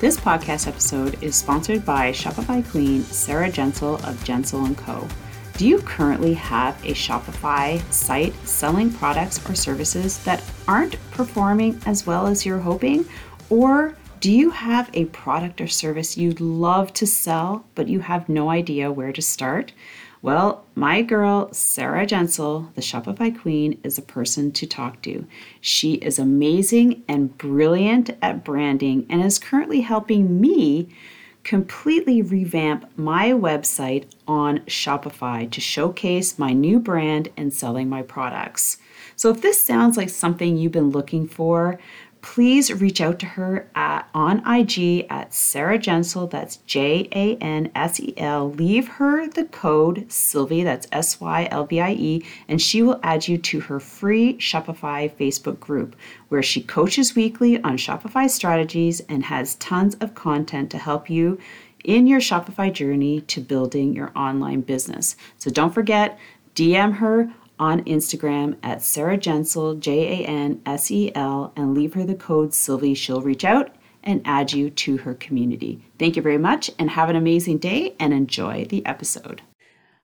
This podcast episode is sponsored by Shopify Queen Sarah Gensel of Gensel & Co. Do you currently have a Shopify site selling products or services that aren't performing as well as you're hoping? Or do you have a product or service you'd love to sell, but you have no idea where to start? Well, my girl, Sarah Gensel, the Shopify Queen, is a person to talk to. She is amazing and brilliant at branding and is currently helping me completely revamp my website on Shopify to showcase my new brand and selling my products. So if this sounds like something you've been looking for, please reach out to her on IG at Sarah Gensel, that's Jansel. Leave her the code Sylvie, that's Sylvie, and she will add you to her free Shopify Facebook group where she coaches weekly on Shopify strategies and has tons of content to help you in your Shopify journey to building your online business. So don't forget, DM her on Instagram at Sarah Gensel, Jansel, and leave her the code Sylvie. She'll reach out and add you to her community. Thank you very much and have an amazing day and enjoy the episode.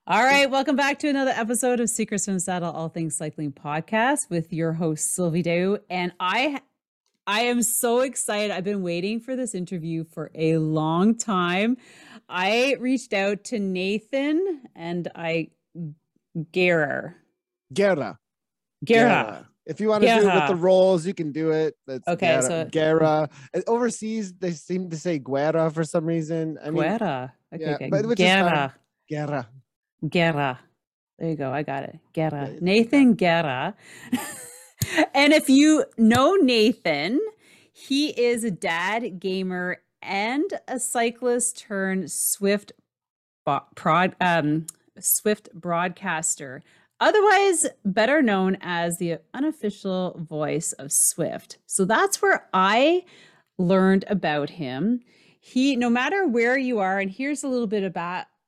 All right, welcome back to another episode of Secrets from the Saddle, All Things Cycling Podcast with your host, Sylvie Deau. And I am so excited. I've been waiting for this interview for a long time. I reached out to Nathan and Guerra. If you want to do it with the rolls, you can do it. That's okay. Guerra. So Guerra. Overseas, they seem to say Guerra for some reason. I mean, Guerra. Okay, yeah, okay. But Guerra. There you go. I got it. Guerra. Nathan Guerra. And if you know Nathan, he is a dad, gamer, and a cyclist turned Swift Swift broadcaster, otherwise better known as the unofficial voice of Swift. So that's where I learned about him. He, no matter where you are, and here's a little bit of background,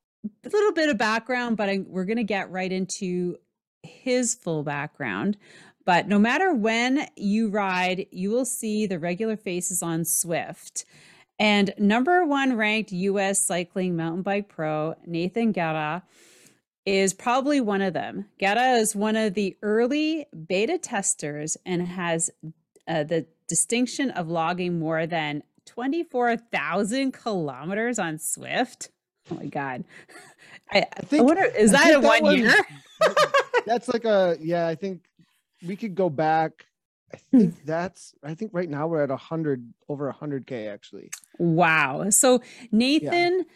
but we're going to get right into his full background. But no matter when you ride, you will see the regular faces on Swift. And number one ranked U.S. cycling mountain bike pro, Nathan Guerra, is probably one of them. Guerra is one of the early beta testers and has the distinction of logging more than 24,000 kilometers on Swift. Oh my God. I wonder, is that in 1 year? That's like I think we could go back. I think right now we're at 100, over 100K actually. Wow. So Nathan,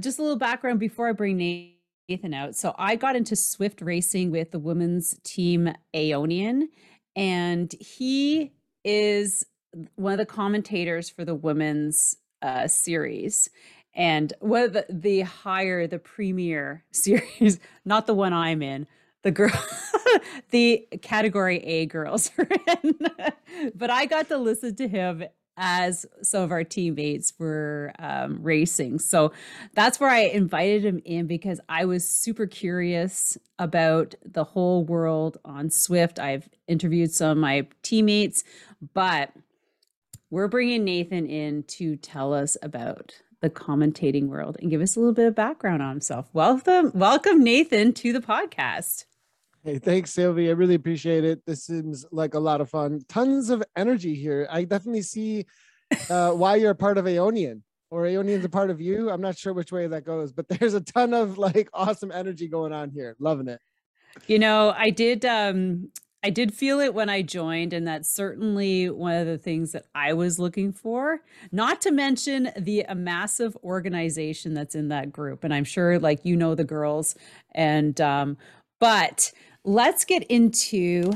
just a little background before I bring Nathan out. So I got into Swift racing with the women's team Aeonian, and he is one of the commentators for the women's series, and one of the premier series, not the one I'm in, the girl, the category A girls are in. But I got to listen to him as some of our teammates were racing. So that's where I invited him in because I was super curious about the whole world on Swift. I've interviewed some of my teammates, but we're bringing Nathan in to tell us about the commentating world and give us a little bit of background on himself. Welcome Nathan to the podcast. Hey, thanks, Sylvie. I really appreciate it. This seems like a lot of fun. Tons of energy here. I definitely see why you're a part of Aeonian, or Aeonian's a part of you. I'm not sure which way that goes, but there's a ton of awesome energy going on here. Loving it. You know, I did I did feel it when I joined, and that's certainly one of the things that I was looking for, not to mention the massive organization that's in that group. And I'm sure, like, you know, the girls, and but let's get into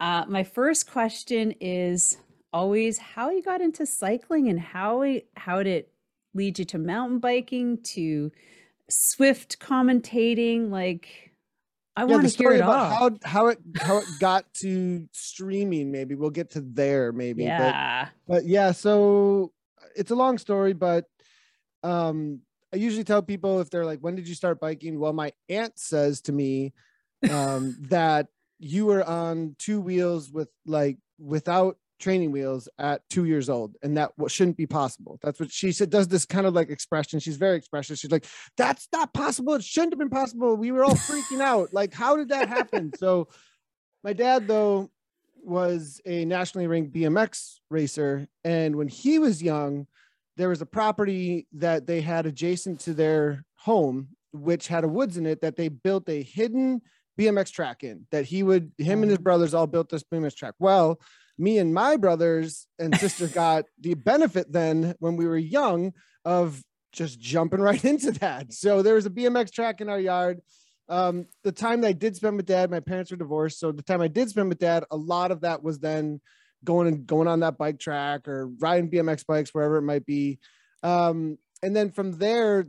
my first question is always how you got into cycling, and how did it lead you to mountain biking, to Swift commentating? Like, I want to hear it about all. How it got to streaming. Maybe we'll get to there. Maybe, yeah. But yeah, so it's a long story, but I usually tell people if they're like, "When did you start biking?" Well, my aunt says to me that you were on two wheels without training wheels at 2 years old, and that shouldn't be possible. That's what she said. Does this kind of like expression. She's very expressive. She's like, that's not possible. It shouldn't have been possible. We were all freaking out. Like, how did that happen? So my dad, though, was a nationally ranked BMX racer. And when he was young, there was a property that they had adjacent to their home, which had a woods in it that they built a hidden BMX track in, that him and his brothers all built this BMX track. Well, me and my brothers and sister got the benefit then when we were young of just jumping right into that. So there was a BMX track in our yard. The time that I did spend with dad, my parents were divorced. So the time I did spend with dad, a lot of that was then going on that bike track or riding BMX bikes, wherever it might be. And then from there,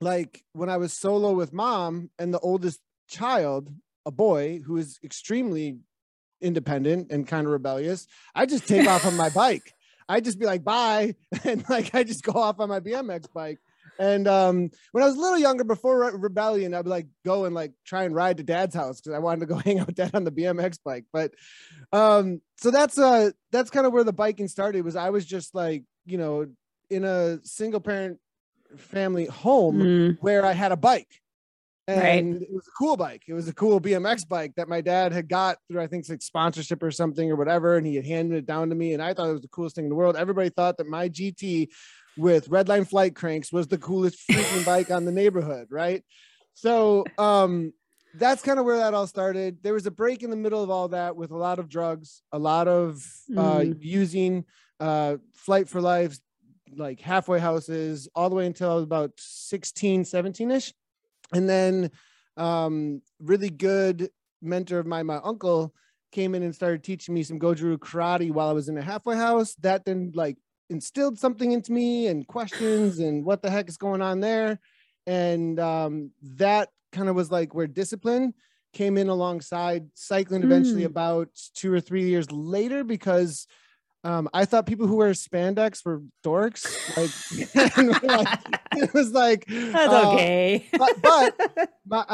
like when I was solo with mom and the oldest child, a boy who is extremely independent and kind of rebellious, I just take off on my bike. I just be like, bye. And like, I just go off on my BMX bike. And when I was a little younger, before rebellion, I'd like go and like try and ride to dad's house because I wanted to go hang out with dad on the BMX bike. But so that's kind of where the biking started. Was I was just like, you know, in a single parent family home where I had a bike. And It was a cool bike. It was a cool BMX bike that my dad had got through, I think, like sponsorship or something or whatever. And he had handed it down to me. And I thought it was the coolest thing in the world. Everybody thought that my GT with Redline flight cranks was the coolest freaking bike on the neighborhood. Right. So that's kind of where that all started. There was a break in the middle of all that with a lot of drugs, a lot of using, Flight for Life, like halfway houses, all the way until I was about 16, 17 ish. And then really good mentor of mine, my uncle, came in and started teaching me some Goju-Ryu karate while I was in a halfway house. That then like instilled something into me and questions and what the heck is going on there. And that kind of was like where discipline came in alongside cycling eventually about 2 or 3 years later, because I thought people who wear spandex were dorks. Like it was like, that's okay. But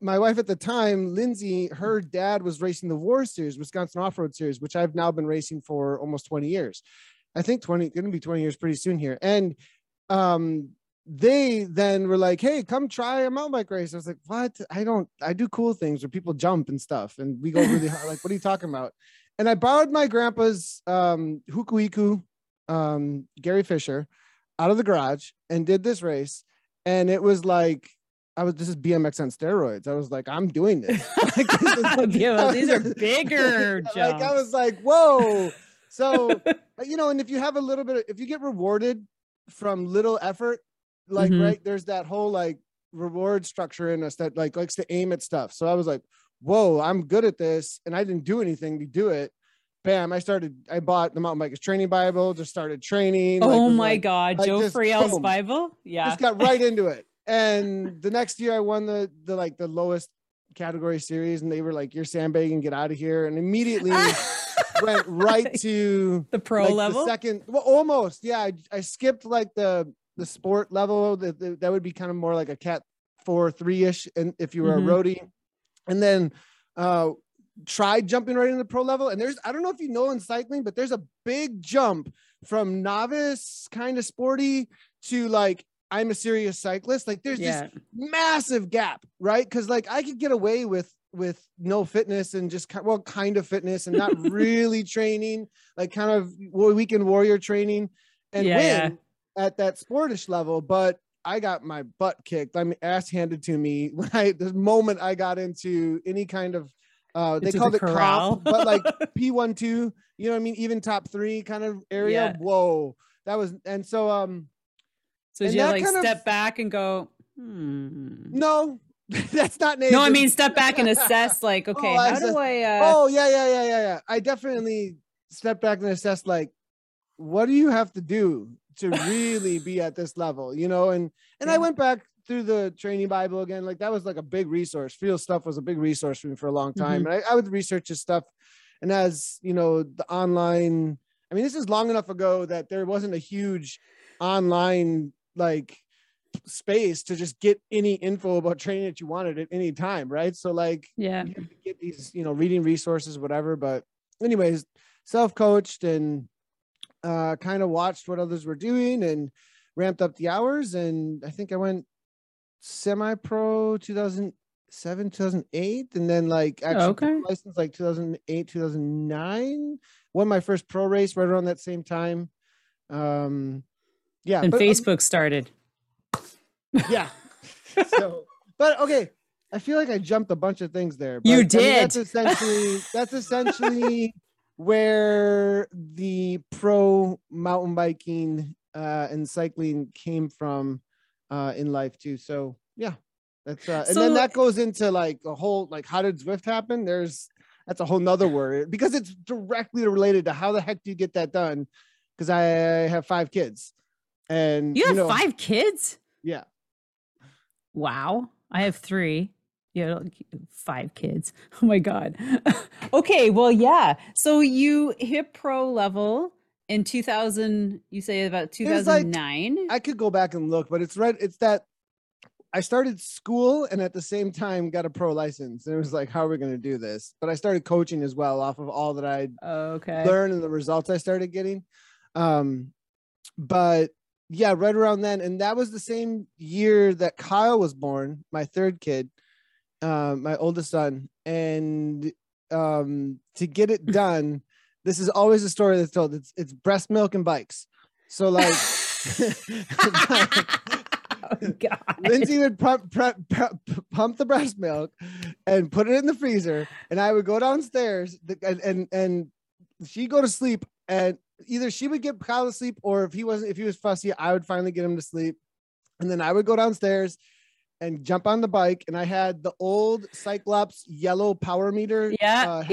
my wife at the time, Lindsay, her dad was racing the War Series, Wisconsin Off Road Series, which I've now been racing for almost 20 years. I think going to be 20 years pretty soon here. And they then were like, hey, come try a mountain bike race. I was like, what? I do cool things where people jump and stuff. And we go really hard. Like, what are you talking about? And I borrowed my grandpa's Hukuiku, Gary Fisher, out of the garage and did this race. And it was like, this is BMX on steroids. I was like, I'm doing this. Like, this is like, these are bigger jumps. Like, I was like, whoa. So, you know, and if you have a little bit, if you get rewarded from little effort, like, right, there's that whole like reward structure in us that like likes to aim at stuff. So I was like, whoa, I'm good at this. And I didn't do anything to do it. Bam. I bought the Mountain Bikers Training Bible, just started training. Oh my God. Joe Friel's Bible. Yeah. Just got right into it. And the next year I won the lowest category series. And they were like, you're sandbagging, get out of here. And immediately went right to the pro level. The second, well, almost. Yeah. I skipped like the sport level that would be kind of more like a cat 4-3 ish. And if you were a roadie. And then tried jumping right into the pro level. And I don't know if you know in cycling, but there's a big jump from novice kind of sporty to like, I'm a serious cyclist. Like there's this massive gap, right? Cause like I could get away with no fitness and just kind of fitness and not really training, like kind of weekend warrior training and win at that sportish level. But I got my butt kicked. I mean, ass handed to me the moment I got into any kind of They called it crop, but like P1, 2, you know what I mean? Even top three kind of area. Yeah. Whoa. That was, and so, so did you like step back and go, No, that's not Nathan. No, I mean, step back and assess like, okay, how do I? I definitely stepped back and assessed like, what do you have to do to really be at this level, you know? And I went back through the training Bible again. Like that was like a big resource. Field stuff was a big resource for me for a long time. And I would research his stuff. And as you know, the online, I mean, this is long enough ago that there wasn't a huge online like space to just get any info about training that you wanted at any time. Right. So like, you have to get these, you know, reading resources, whatever, but anyways, self-coached and kind of watched what others were doing and ramped up the hours. And I think I went semi-pro 2007, 2008. And then like actually licensed like 2008, 2009, won my first pro race right around that same time. Yeah. And Facebook started. Yeah. So, but okay. I feel like I jumped a bunch of things there. But, you did. I mean, that's essentially where the pro mountain biking and cycling came from in life too. So yeah, that's and so, then that goes into like a whole, like how did Zwift happen? That's a whole nother word because it's directly related to how the heck do you get that done? Cause I have 5 kids and you have 5 kids. Yeah. Wow. I have 3. Yeah, 5 kids. Oh my God. Okay. Well, yeah. So you hit pro level in 2000, you say about 2009. Like, I could go back and look, but it's right. It's that I started school and at the same time got a pro license. And it was like, how are we going to do this? But I started coaching as well off of all that I learned and the results I started getting. But yeah, right around then. And that was the same year that Kyle was born, my 3rd kid, my oldest son. And to get it done, this is always a story that's told. It's breast milk and bikes. So like, Lindsay would pump the breast milk and put it in the freezer. And I would go downstairs and she'd go to sleep and either she would get Kyle to sleep or if he was fussy, I would finally get him to sleep. And then I would go downstairs and jump on the bike. And I had the old Cyclops yellow power meter. I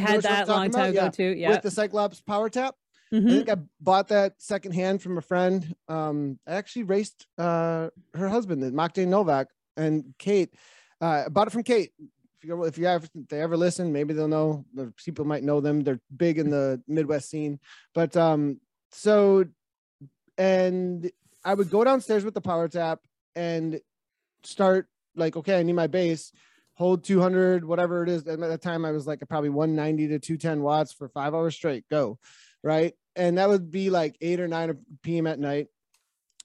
had that long time ago too. Yeah. With the Cyclops power tap. I think I bought that secondhand from a friend. I actually raced her husband, Makde Novak and Kate. I bought it from Kate. If they ever listen, maybe they'll know. People might know them. They're big in the Midwest scene. But and I would go downstairs with the power tap and start like, okay, I need my base, hold 200, whatever it is. And at that time I was like probably 190 to 210 watts for 5 hours straight, go. Right. And that would be like 8 or 9 PM at night.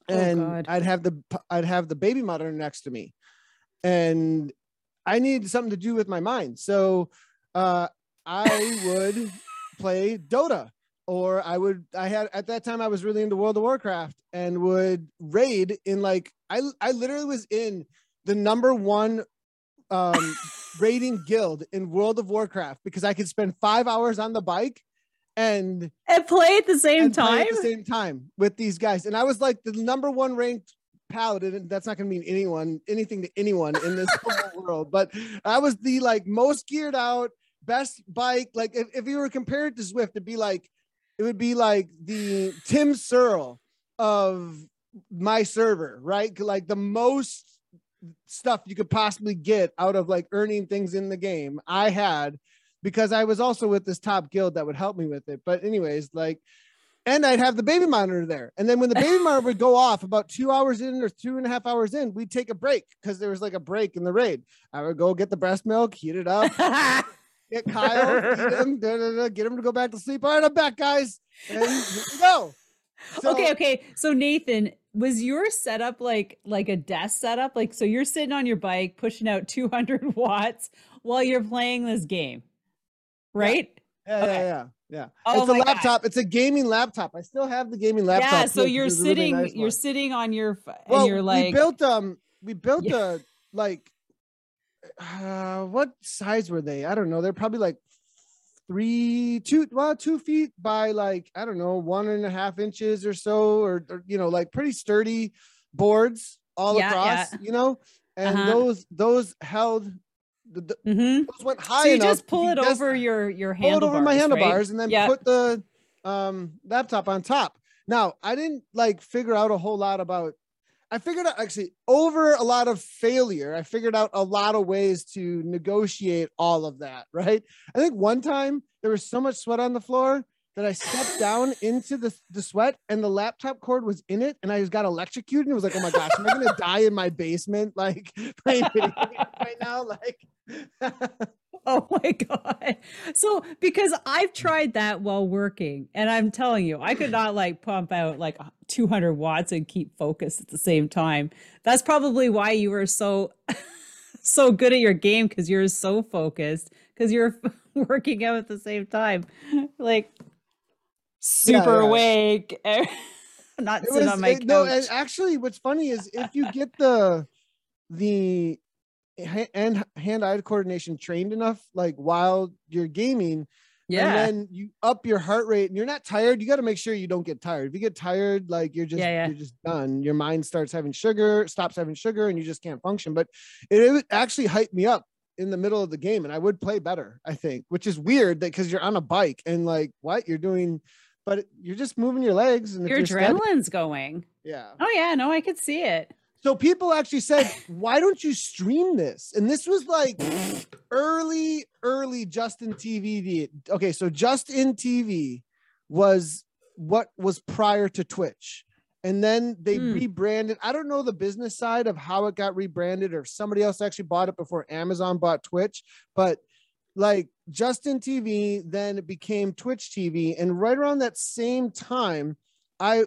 And I'd have the baby monitor next to me. And I needed something to do with my mind. So I would play Dota or at that time I was really into World of Warcraft and would raid in like, I literally was in the #1 raiding guild in World of Warcraft because I could spend 5 hours on the bike and play at the same time with these guys. And I was like the #1 ranked paladin, and that's not going to mean anything to anyone in this whole world, but I was the like most geared out, best bike. Like if you were compared to Zwift, it would be like the Tim Searle of my server, right? Like the most stuff you could possibly get out of like earning things in the game I had, because I was also with this top guild that would help me with it. But anyways, like, and I'd have the baby monitor there. And then when the baby monitor would go off about 2 hours in or 2.5 hours in, we'd take a break because there was like a break in the raid. I would go get the breast milk, heat it up, get Kyle, get him to go back to sleep. All right, I'm back, guys. And here we go. So, okay. So Nathan, was your setup like a desk setup? Like, so you're sitting on your bike, pushing out 200 watts while you're playing this game, right? Yeah. Oh, it's a laptop. God. It's a gaming laptop. I still have the gaming laptop. Yeah. So you're sitting, really nice you're sitting on your, well, and you're like, we built a, like what size were they? I don't know. They're probably like 2 feet by like, I don't know, 1.5 inches or so, or you know, like pretty sturdy boards all across, you know, and those held. Those went high so you enough. Just pull it over your handlebars. Pull it over my handlebars, right? And then put the laptop on top. Now I didn't like figure out a whole lot about. I figured out actually over a lot of failure. I figured out a lot of ways to negotiate all of that. Right. I think one time there was so much sweat on the floor that I stepped down into the sweat and the laptop cord was in it. And I just got electrocuted and it was like, oh my gosh, am I going to die in my basement? Like playing video games right now? Like, oh my God. So, because I've tried that while working and I'm telling you, I could not like pump out like 200 watts and keep focused at the same time. That's probably why you were so good at your game. 'Cause you're so focused because you're working out at the same time. Like, super awake, not sitting on my couch. No, and actually what's funny is if you get the hand-eye coordination trained enough, like while you're gaming, and then you up your heart rate and you're not tired, you got to make sure you don't get tired. If you get tired, like you're just done. Your mind stops having sugar and you just can't function. But it actually hyped me up in the middle of the game and I would play better, I think, which is weird that because you're on a bike and like what you're doing, but you're just moving your legs and your adrenaline's going. Yeah. Oh yeah. No, I could see it. So people actually said, why don't you stream this? And this was like early Justin TV. Okay. So Justin TV was what was prior to Twitch. And then they rebranded. I don't know the business side of how it got rebranded or if somebody else actually bought it before Amazon bought Twitch. But like Justin TV, then it became Twitch TV. And right around that same time,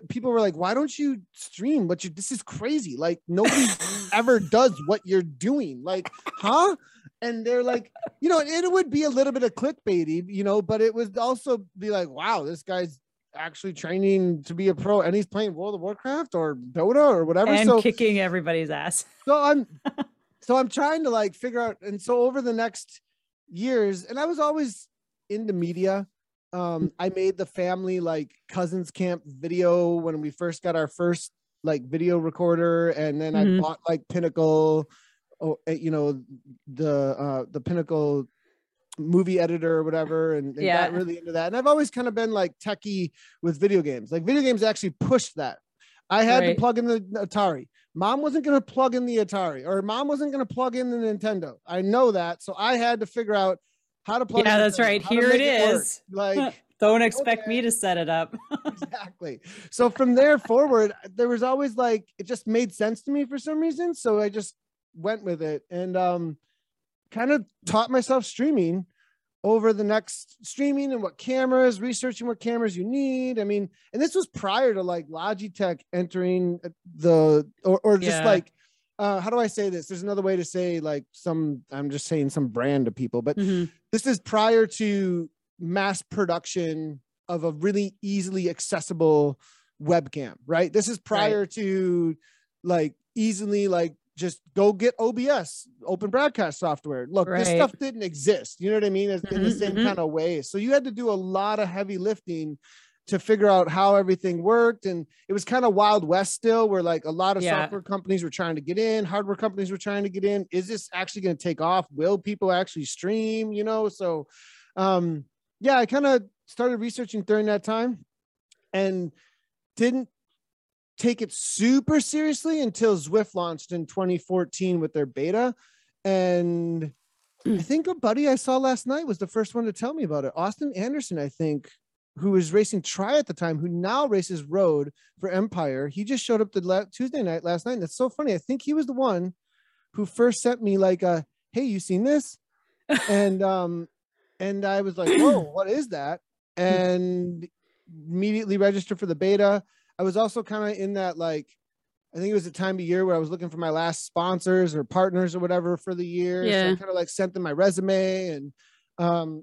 people were like, why don't you stream what this is crazy. Like nobody ever does what you're doing. Like, huh? And they're like, you know, it would be a little bit of clickbaity, you know, but it would also be like, wow, this guy's actually training to be a pro and he's playing World of Warcraft or DOTA or whatever and so kicking everybody's ass. So I'm trying to like figure out, and so over the next years, and I was always into media. I made the family like cousins camp video when we first got our first like video recorder, and then I bought like Pinnacle, you know, the Pinnacle movie editor or whatever, and got really into that. And I've always kind of been like techie with video games. Like video games actually pushed that. I had to plug in the Atari. Mom wasn't going to plug in the Atari, or mom wasn't going to plug in the Nintendo. I know that. So I had to figure out how to plug in. Yeah, that's right. Here it is. Like, don't expect me to set it up. Exactly. So from there forward, there was always like, it just made sense to me for some reason. So I just went with it. And, kind of taught myself streaming over the next streaming and what cameras, researching what cameras you need. I mean, and this was prior to like Logitech entering how do I say this? There's another way to say like I'm just saying some brand to people, but this is prior to mass production of a really easily accessible webcam, right? This is prior to like easily like, just go get OBS, open broadcast software. Look, this stuff didn't exist. You know what I mean? In the same kind of way. So you had to do a lot of heavy lifting to figure out how everything worked. And it was kind of Wild West still, where like a lot of software companies were trying to get in, hardware companies were trying to get in. Is this actually going to take off? Will people actually stream? You know? So I kind of started researching during that time and didn't take it super seriously until Zwift launched in 2014 with their beta. And I think a buddy I saw last night was the first one to tell me about it. Austin Anderson, I think, who was racing Tri at the time, who now races road for Empire. He just showed up Tuesday night last night. And that's so funny. I think he was the one who first sent me like, hey, you seen this? And I was like, whoa, what is that? And immediately registered for the beta. I was also kind of in that, like, I think it was a time of year where I was looking for my last sponsors or partners or whatever for the year. Yeah. So I kind of like sent them my resume, and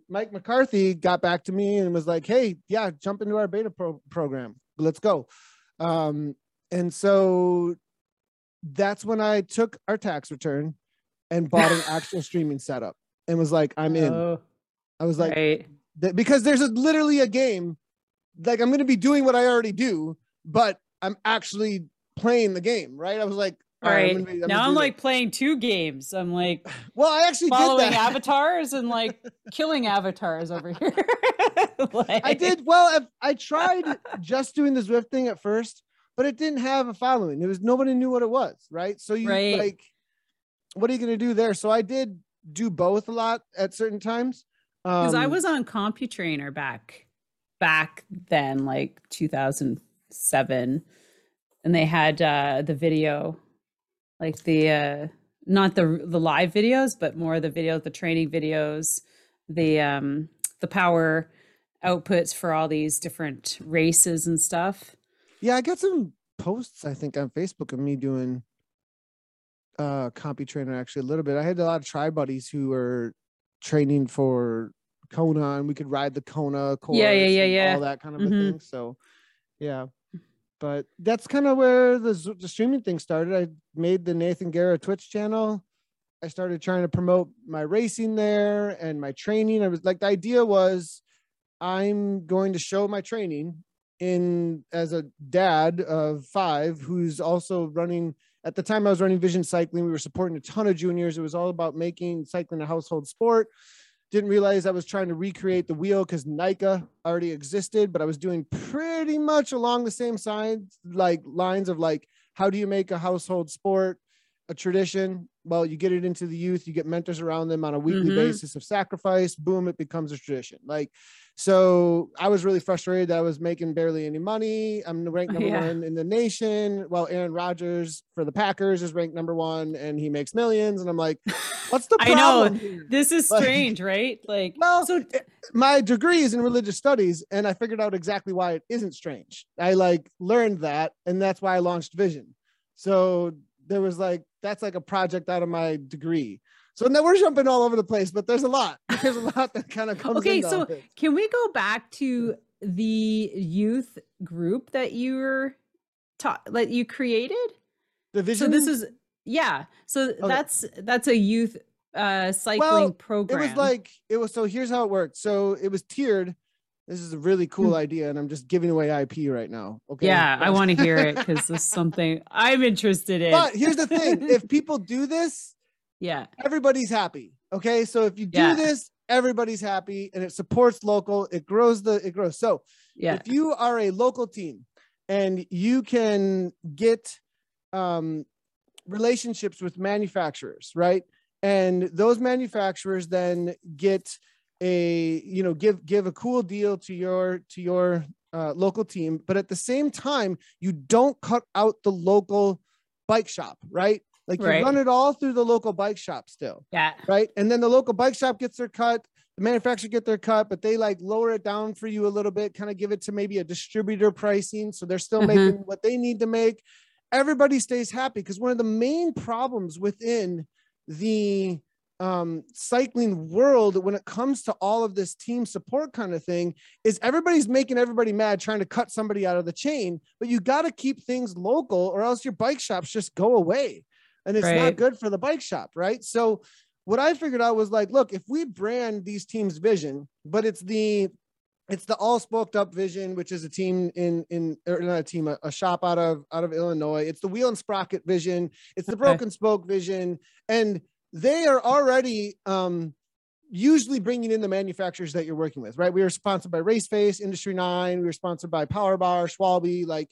Mike McCarthy got back to me and was like, hey, yeah, jump into our beta program. Let's go. And so that's when I took our tax return and bought an actual streaming setup and was like, I'm in. I was like, because there's literally a game. Like, I'm going to be doing what I already do, but I'm actually playing the game, right? I was like, all right. I'm like playing two games. I'm like, well, I actually following avatars and like killing avatars over here. Like... I did. Well, I tried just doing the Zwift thing at first, but it didn't have a following. It was nobody knew what it was, right? So you like, what are you going to do there? So I did do both a lot at certain times. Because I was on CompuTrainer back then, like 2007, and they had the video, like the not the live videos, but more the videos, the training videos, the power outputs for all these different races and stuff. Yeah, I got some posts I think on Facebook of me doing CompuTrainer actually a little bit. I had a lot of tri buddies who were training for Kona, and we could ride the Kona course, all that kind of a thing. So yeah, but that's kind of where the streaming thing started. I made the Nathan Guerra Twitch channel. I started trying to promote my racing there and my training. I was like, the idea was I'm going to show my training in as a dad of five who's also running. At the time I was running Vision Cycling. We were supporting a ton of juniors. It was all about making cycling a household sport. Didn't realize I was trying to recreate the wheel because NICA already existed, but I was doing pretty much along the same sides, like lines of like, how do you make a household sport a tradition? Well, you get it into the youth, you get mentors around them on a weekly basis of sacrifice, boom, it becomes a tradition. Like, so I was really frustrated that I was making barely any money. I'm ranked number one in the nation, while Aaron Rodgers for the Packers is ranked number one and he makes millions. And I'm like, what's the problem? I know here? This is like, strange, right? Like, well, so my degree is in religious studies and I figured out exactly why it isn't strange. I like learned that, and that's why I launched Vision. So there was like, that's like a project out of my degree. So now we're jumping all over the place, but there's a lot. There's a lot that kind of comes. Okay, so can we go back to the youth group that you were that you created? The Vision. So this is So that's a youth cycling program. It was so here's how it worked. So it was tiered. This is a really cool idea, and I'm just giving away IP right now. Okay. Yeah, I want to hear it because this is something I'm interested in. But here's the thing. If people do this, everybody's happy. Okay. So if you do this, everybody's happy, and it supports local. It grows. So if you are a local team and you can get relationships with manufacturers, right? And those manufacturers then get give a cool deal to your local team, but at the same time you don't cut out the local bike shop, right? Like you run it all through the local bike shop still, right? And then the local bike shop gets their cut, the manufacturer get their cut, but they like lower it down for you a little bit, kind of give it to maybe a distributor pricing, so they're still making what they need to make. Everybody stays happy, because one of the main problems within the cycling world when it comes to all of this team support kind of thing is everybody's making everybody mad trying to cut somebody out of the chain, but you got to keep things local or else your bike shops just go away, and it's not good for the bike shop, right? So what I figured out was like, look, if we brand these teams Vision, but it's the all spoked up Vision, which is a team a shop out of Illinois. It's the wheel and sprocket Vision, it's the broken spoke Vision, and they are already usually bringing in the manufacturers that you're working with, right? We were sponsored by Raceface, Industry 9. We were sponsored by Power Bar, Schwalbe. Like,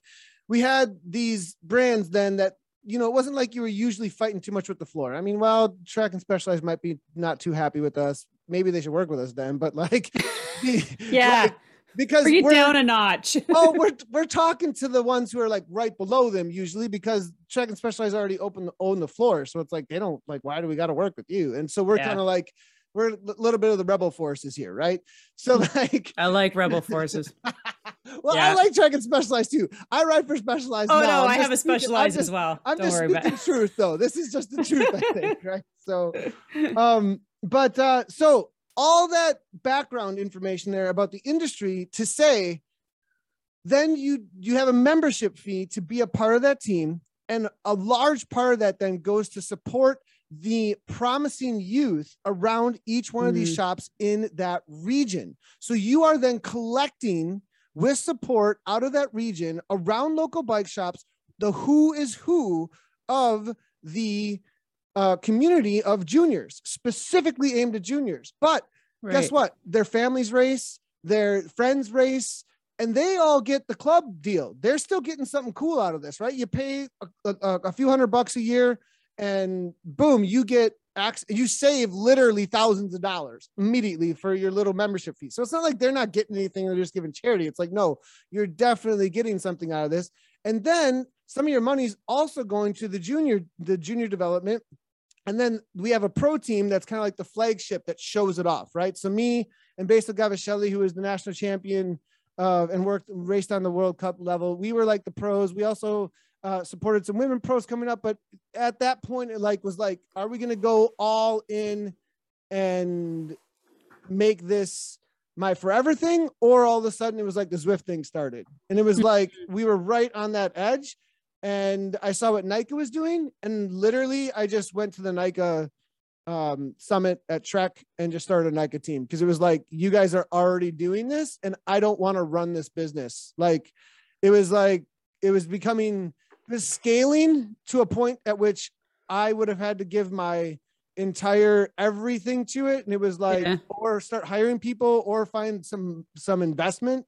we had these brands then that, you know, it wasn't like you were usually fighting too much with the floor. I mean, well, Trek and Specialized might be not too happy with us. Maybe they should work with us then, but like, like, because we're down a notch. Well, we're talking to the ones who are like right below them usually, because Check and Specialized already own the floor. So it's like, they don't like, why do we got to work with you? And so we're kind of like, we're a little bit of the rebel forces here. Right. So like, I like rebel forces. I like Check and Specialized too. I ride for Specialized. Oh no, I have a Specialized as well. I'm just speaking truth though. This is just the truth, I think. Right. So, so all that background information there about the industry to say, then you have a membership fee to be a part of that team. And a large part of that then goes to support the promising youth around each one of these shops in that region. So you are then collecting with support out of that region around local bike shops, the who is who of the community of juniors, specifically aimed at juniors. But guess what? Their families race, their friends race, and they all get the club deal. They're still getting something cool out of this, right? You pay a few $100s a year and boom, you get access. You save literally thousands of dollars immediately for your little membership fee. So it's not like they're not getting anything. They're just giving charity. It's like, no, you're definitely getting something out of this. And then some of your money's also going to the junior development. And then we have a pro team that's kind of like the flagship that shows it off, right? So me and Basil Gavaschelli, who is the national champion, and raced on the World Cup level. We were like the pros. We also supported some women pros coming up, but at that point, it was like, are we going to go all in and make this my forever thing? Or all of a sudden it was like the Zwift thing started. And it was like, we were right on that edge. And I saw what NICA was doing. And literally I just went to the NICA summit at Trek and just started a NICA team, because it was like, you guys are already doing this and I don't want to run this business. It was scaling to a point at which I would have had to give my entire everything to it. And it was like, or start hiring people or find some investment,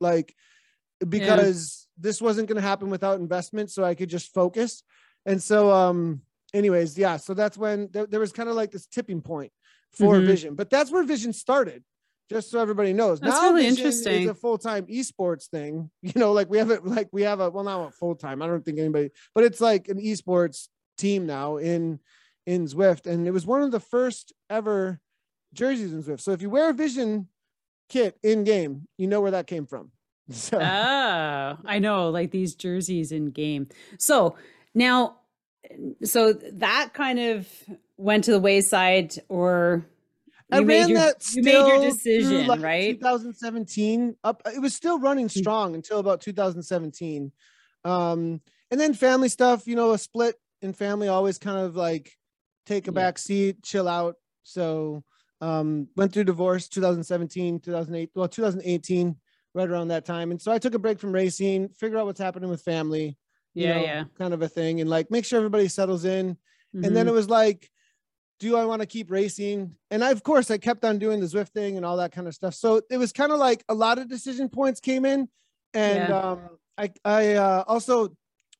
because this wasn't going to happen without investment. So I could just focus. And so, anyways, yeah. So that's when there was kind of like this tipping point for Vision, but that's where Vision started. Just so everybody knows, that's now really interesting. It's a full-time esports thing. You know, not full-time. I don't think anybody, but it's like an esports team now in Zwift, and it was one of the first ever jerseys in Zwift. So if you wear a Vision kit in game, you know where that came from. So. Ah, I know, like these jerseys in game. So that kind of went to the wayside, or you made your decision, right? 2017 up. It was still running strong until about 2017. And then family stuff, a split in family always kind of like take a back seat, chill out. So, went through divorce, 2017, 2018, right around that time. And so I took a break from racing, figure out what's happening with family. Kind of a thing, and make sure everybody settles in. And then it was like, do I want to keep racing? And I kept on doing the Zwift thing and all that kind of stuff. So it was kind of like a lot of decision points came in. And also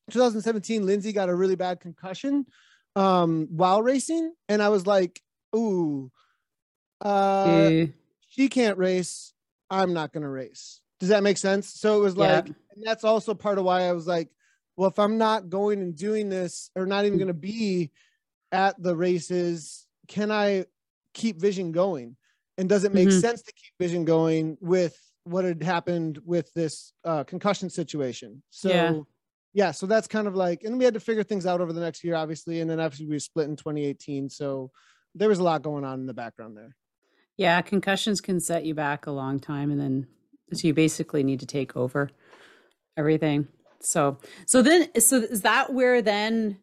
2017, Lindsay got a really bad concussion while racing. And I was like, ooh, she can't race. I'm not going to race. Does that make sense? So it was like, and that's also part of why I was like, well, if I'm not going and doing this, or not even going to be at the races, can I keep Vision going? And does it make sense to keep Vision going with what had happened with this concussion situation? So so that's kind of like, and we had to figure things out over the next year, obviously. And then obviously we split in 2018. So there was a lot going on in the background there. Yeah. Concussions can set you back a long time. And then so you basically need to take over everything. So is that where then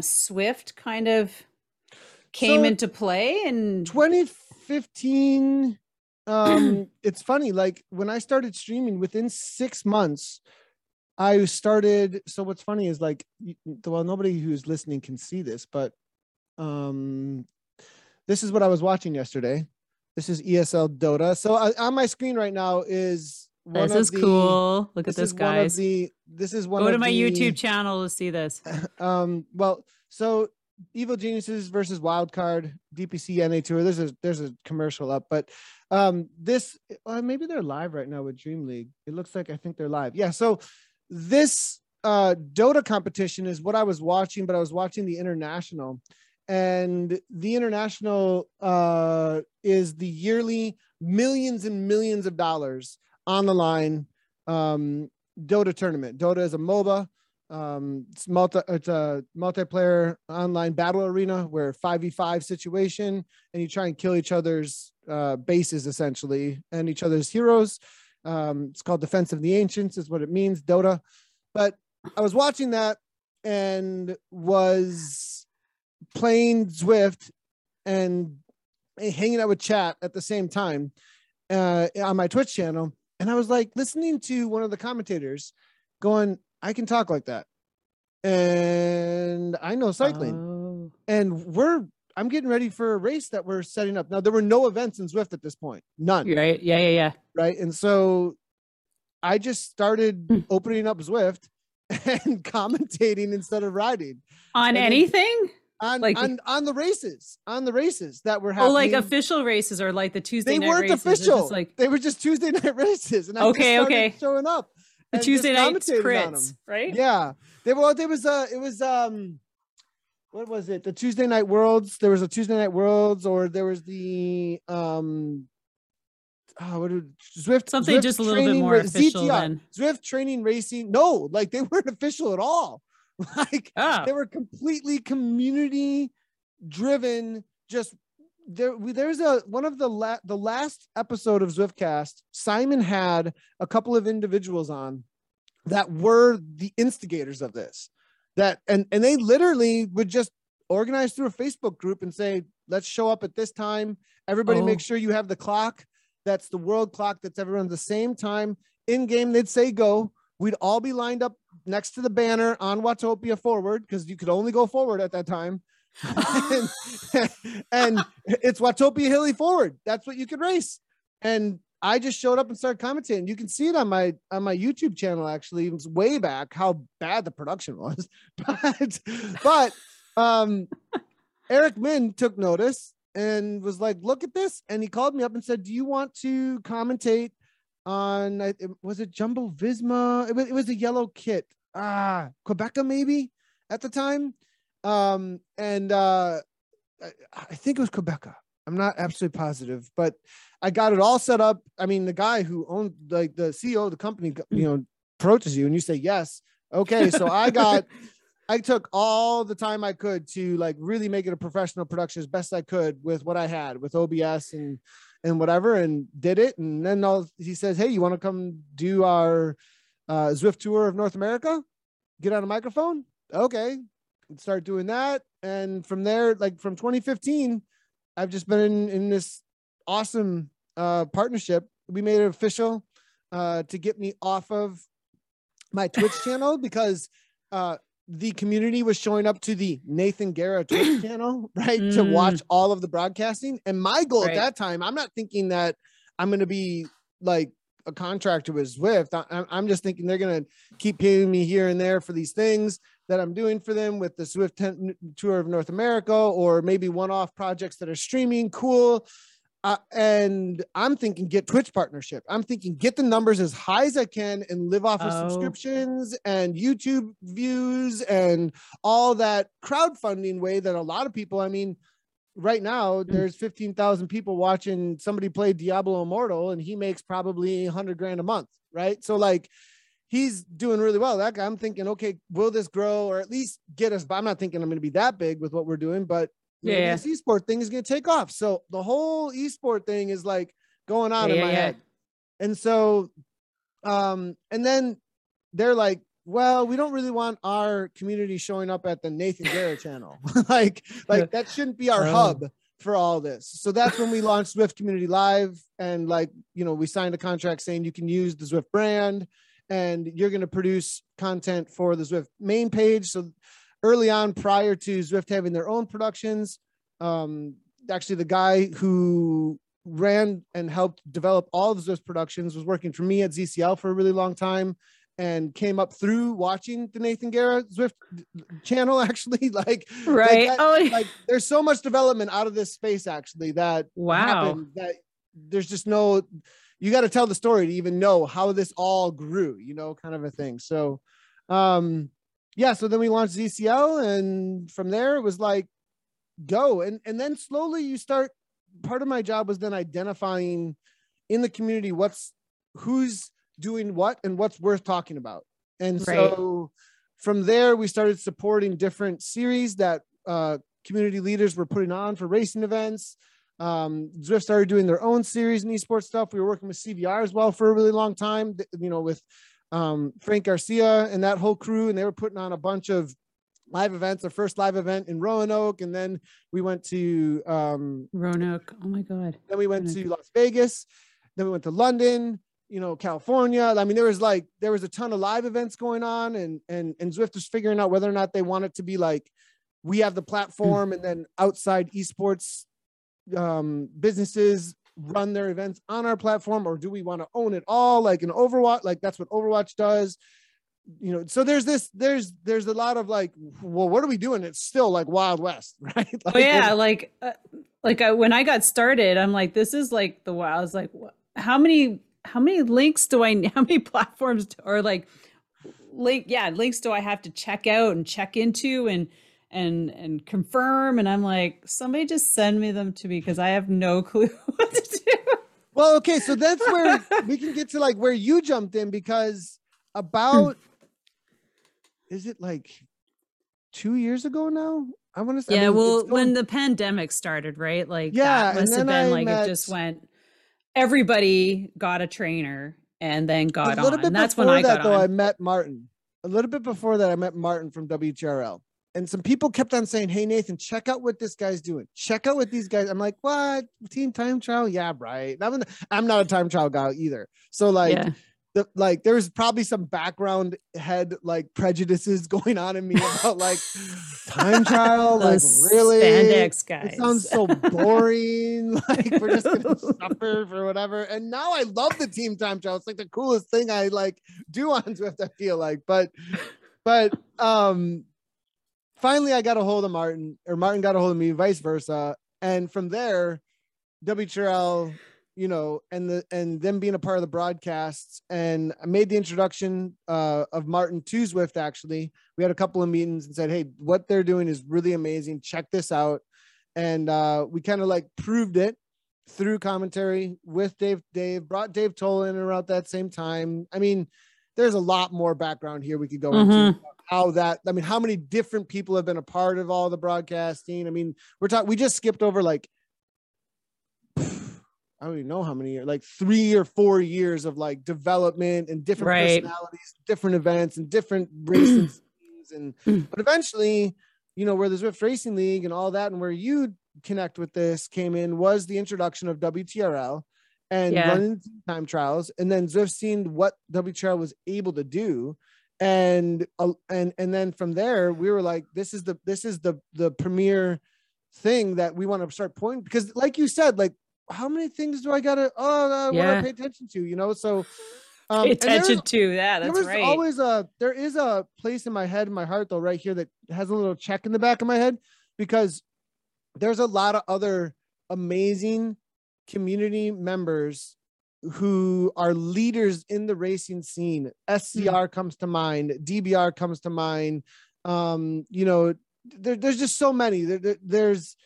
Swift kind of came into play in 2015? It's funny, when I started streaming, within 6 months I started. So what's funny is nobody who's listening can see this, but this is what I was watching yesterday. This is ESL Dota. So on my screen right now is one. This is cool. Look at this, guys. This is one. Go to my YouTube channel to see this. So Evil Geniuses versus Wildcard DPC NA Tour. There's a commercial up, but maybe they're live right now with Dream League. It looks like, I think they're live. Yeah. So this Dota competition is what I was watching, but I was watching the international, and the international is the yearly millions and millions of dollars on the line Dota tournament. Dota is a MOBA. It's a multiplayer online battle arena where 5v5 situation, and you try and kill each other's bases essentially, and each other's heroes. It's called Defense of the Ancients is what it means, Dota. But I was watching that and was playing Zwift and hanging out with chat at the same time on my Twitch channel. And I was like listening to one of the commentators going, I can talk like that. And I know cycling. Oh. And I'm getting ready for a race that we're setting up. Now, there were no events in Zwift at this point. None. Right. Yeah. Right. And so I just started opening up Zwift and commentating instead of riding. On the races. On the races that were happening. Oh, like official races or like the Tuesday night races? They weren't official. They were just Tuesday night races. And I just started showing up. The Tuesday night crits, right? Yeah. What was it? The Tuesday night worlds. There was a Tuesday night worlds, or there was the Zwift something Zwift just a little bit more official than Zwift training racing. No, like they weren't official at all. They were completely community driven. Just there's one of the last episode of Zwiftcast. Simon had a couple of individuals on that were the instigators of this. And they literally would just organize through a Facebook group and say, let's show up at this time. Everybody make sure you have the clock. That's the world clock. That's everyone at the same time. In game, they'd say go. We'd all be lined up next to the banner on Watopia forward, because you could only go forward at that time. and it's Watopia Hilly forward. That's what you could race. And I just showed up and started commentating. You can see it on my YouTube channel, actually. It was way back how bad the production was. but Eric Min took notice and was like, look at this. And he called me up and said, do you want to commentate on, was it Jumbo Visma? It was a yellow kit. Quebeca maybe at the time. I think it was Quebeca. I'm not absolutely positive, but I got it all set up. I mean, the guy who owned, like, the CEO of the company, approaches you and you say yes. Okay, so I took all the time I could to really make it a professional production as best I could with what I had with OBS and whatever, and did it. And then he says, hey, you want to come do our Zwift tour of North America? Get on a microphone, okay? And start doing that, and from there, from 2015. I've just been in this awesome partnership. We made it official to get me off of my Twitch channel because the community was showing up to the Nathan Guerra Twitch channel, right? Mm. To watch all of the broadcasting. And my goal at that time, I'm not thinking that I'm going to be like a contractor with Zwift. I'm just thinking they're going to keep paying me here and there for these things that I'm doing for them with the Zwift Tour of North America, or maybe one-off projects that are streaming. Cool. And I'm thinking get Twitch partnership. I'm thinking get the numbers as high as I can and live off of subscriptions and YouTube views and all that crowdfunding way that a lot of people, I mean, right now there's 15,000 people watching somebody play Diablo Immortal and he makes probably $100,000 a month. Right. So he's doing really well. That guy, I'm thinking, okay, will this grow or at least get us? But I'm not thinking I'm going to be that big with what we're doing, but this eSport thing is going to take off. So the whole eSport thing is going on in my head. And so, and then they're like, well, we don't really want our community showing up at the Nathan Guerra channel. That shouldn't be our hub for all this. So that's when we launched Zwift Community Live. And we signed a contract saying you can use the Zwift brand, and you're going to produce content for the Zwift main page. So early on, prior to Zwift having their own productions, actually the guy who ran and helped develop all of Zwift productions was working for me at ZCL for a really long time and came up through watching the Nathan Guerra Zwift channel, actually. There's so much development out of this space, actually, that happened that there's just no... You got to tell the story to even know how this all grew, kind of a thing. So, so then we launched ZCL, and from there it was go. And then slowly you start, part of my job was then identifying in the community who's doing what and what's worth talking about. And so from there we started supporting different series that community leaders were putting on for racing events. Zwift started doing their own series and esports stuff. We were working with CVR as well for a really long time, with Frank Garcia and that whole crew, and they were putting on a bunch of live events, our first live event in Roanoke. And then we went to Roanoke. Oh my God. Then we went to Las Vegas. Then we went to London, you know, California. I mean, there was a ton of live events going on, and Zwift was figuring out whether or not they want it to be like, we have the platform and then outside esports businesses run their events on our platform, or do we want to own it all like an Overwatch? Like that's what Overwatch does. You know, so there's a lot of like, well, what are we doing? It's still like Wild West, right? Like, oh yeah. When I got started, I'm like, this is like the wild. I was like, how many links do I, how many platforms or like links do I have to check out and check into and confirm? And I'm like, somebody just send me them to me, because I have no clue what to do. Well, okay. So that's where we can get to like where you jumped in, because about, is it like 2 years ago now? I want to say. Yeah, I mean, when the pandemic started, right? Like, yeah, that must have been it just went, everybody got a trainer and then got on. And that's when I got on. I met Martin. A little bit before that, I met Martin from WTRL. And some people kept on saying, hey, Nathan, check out what this guy's doing. Check out what these guys. I'm like, what? Team time trial? Yeah, right. I'm not a time trial guy either. So like, yeah. There was probably some background head like prejudices going on in me about like time trial, like really spandex guys. It sounds so boring. Like we're just gonna suffer for whatever. And now I love the team time trial. It's like the coolest thing I like do on Zwift, I feel like. But finally I got a hold of Martin, or Martin got a hold of me, vice versa. And from there, WTRL, you know, and them being a part of the broadcasts, and I made the introduction of Martin to Zwift. Actually, we had a couple of meetings and said, hey, what they're doing is really amazing. Check this out. And we kind of like proved it through commentary with Dave brought Dave Tolan around that same time. I mean, there's a lot more background here we could go into how that, I mean, how many different people have been a part of all the broadcasting. I mean, we just skipped over like, I don't even know how many years, like 3 or 4 years of like development and different personalities, different events and different racing scenes. But eventually, you know, where the Zwift Racing League and all that, and where you connect with this came in, was the introduction of WTRL and running time trials. And then Zwift seen what WTRL was able to do. And then from there, we were like, this is the premier thing that we want to start pointing, because like you said, like, how many things do I gotta what I pay attention to, you know? So pay attention to that. That's right. There is a place in my head, in my heart though, right here, that has a little check in the back of my head, because there's a lot of other amazing community members who are leaders in the racing scene. SCR comes to mind, DBR comes to mind. You know, there's just so many. There's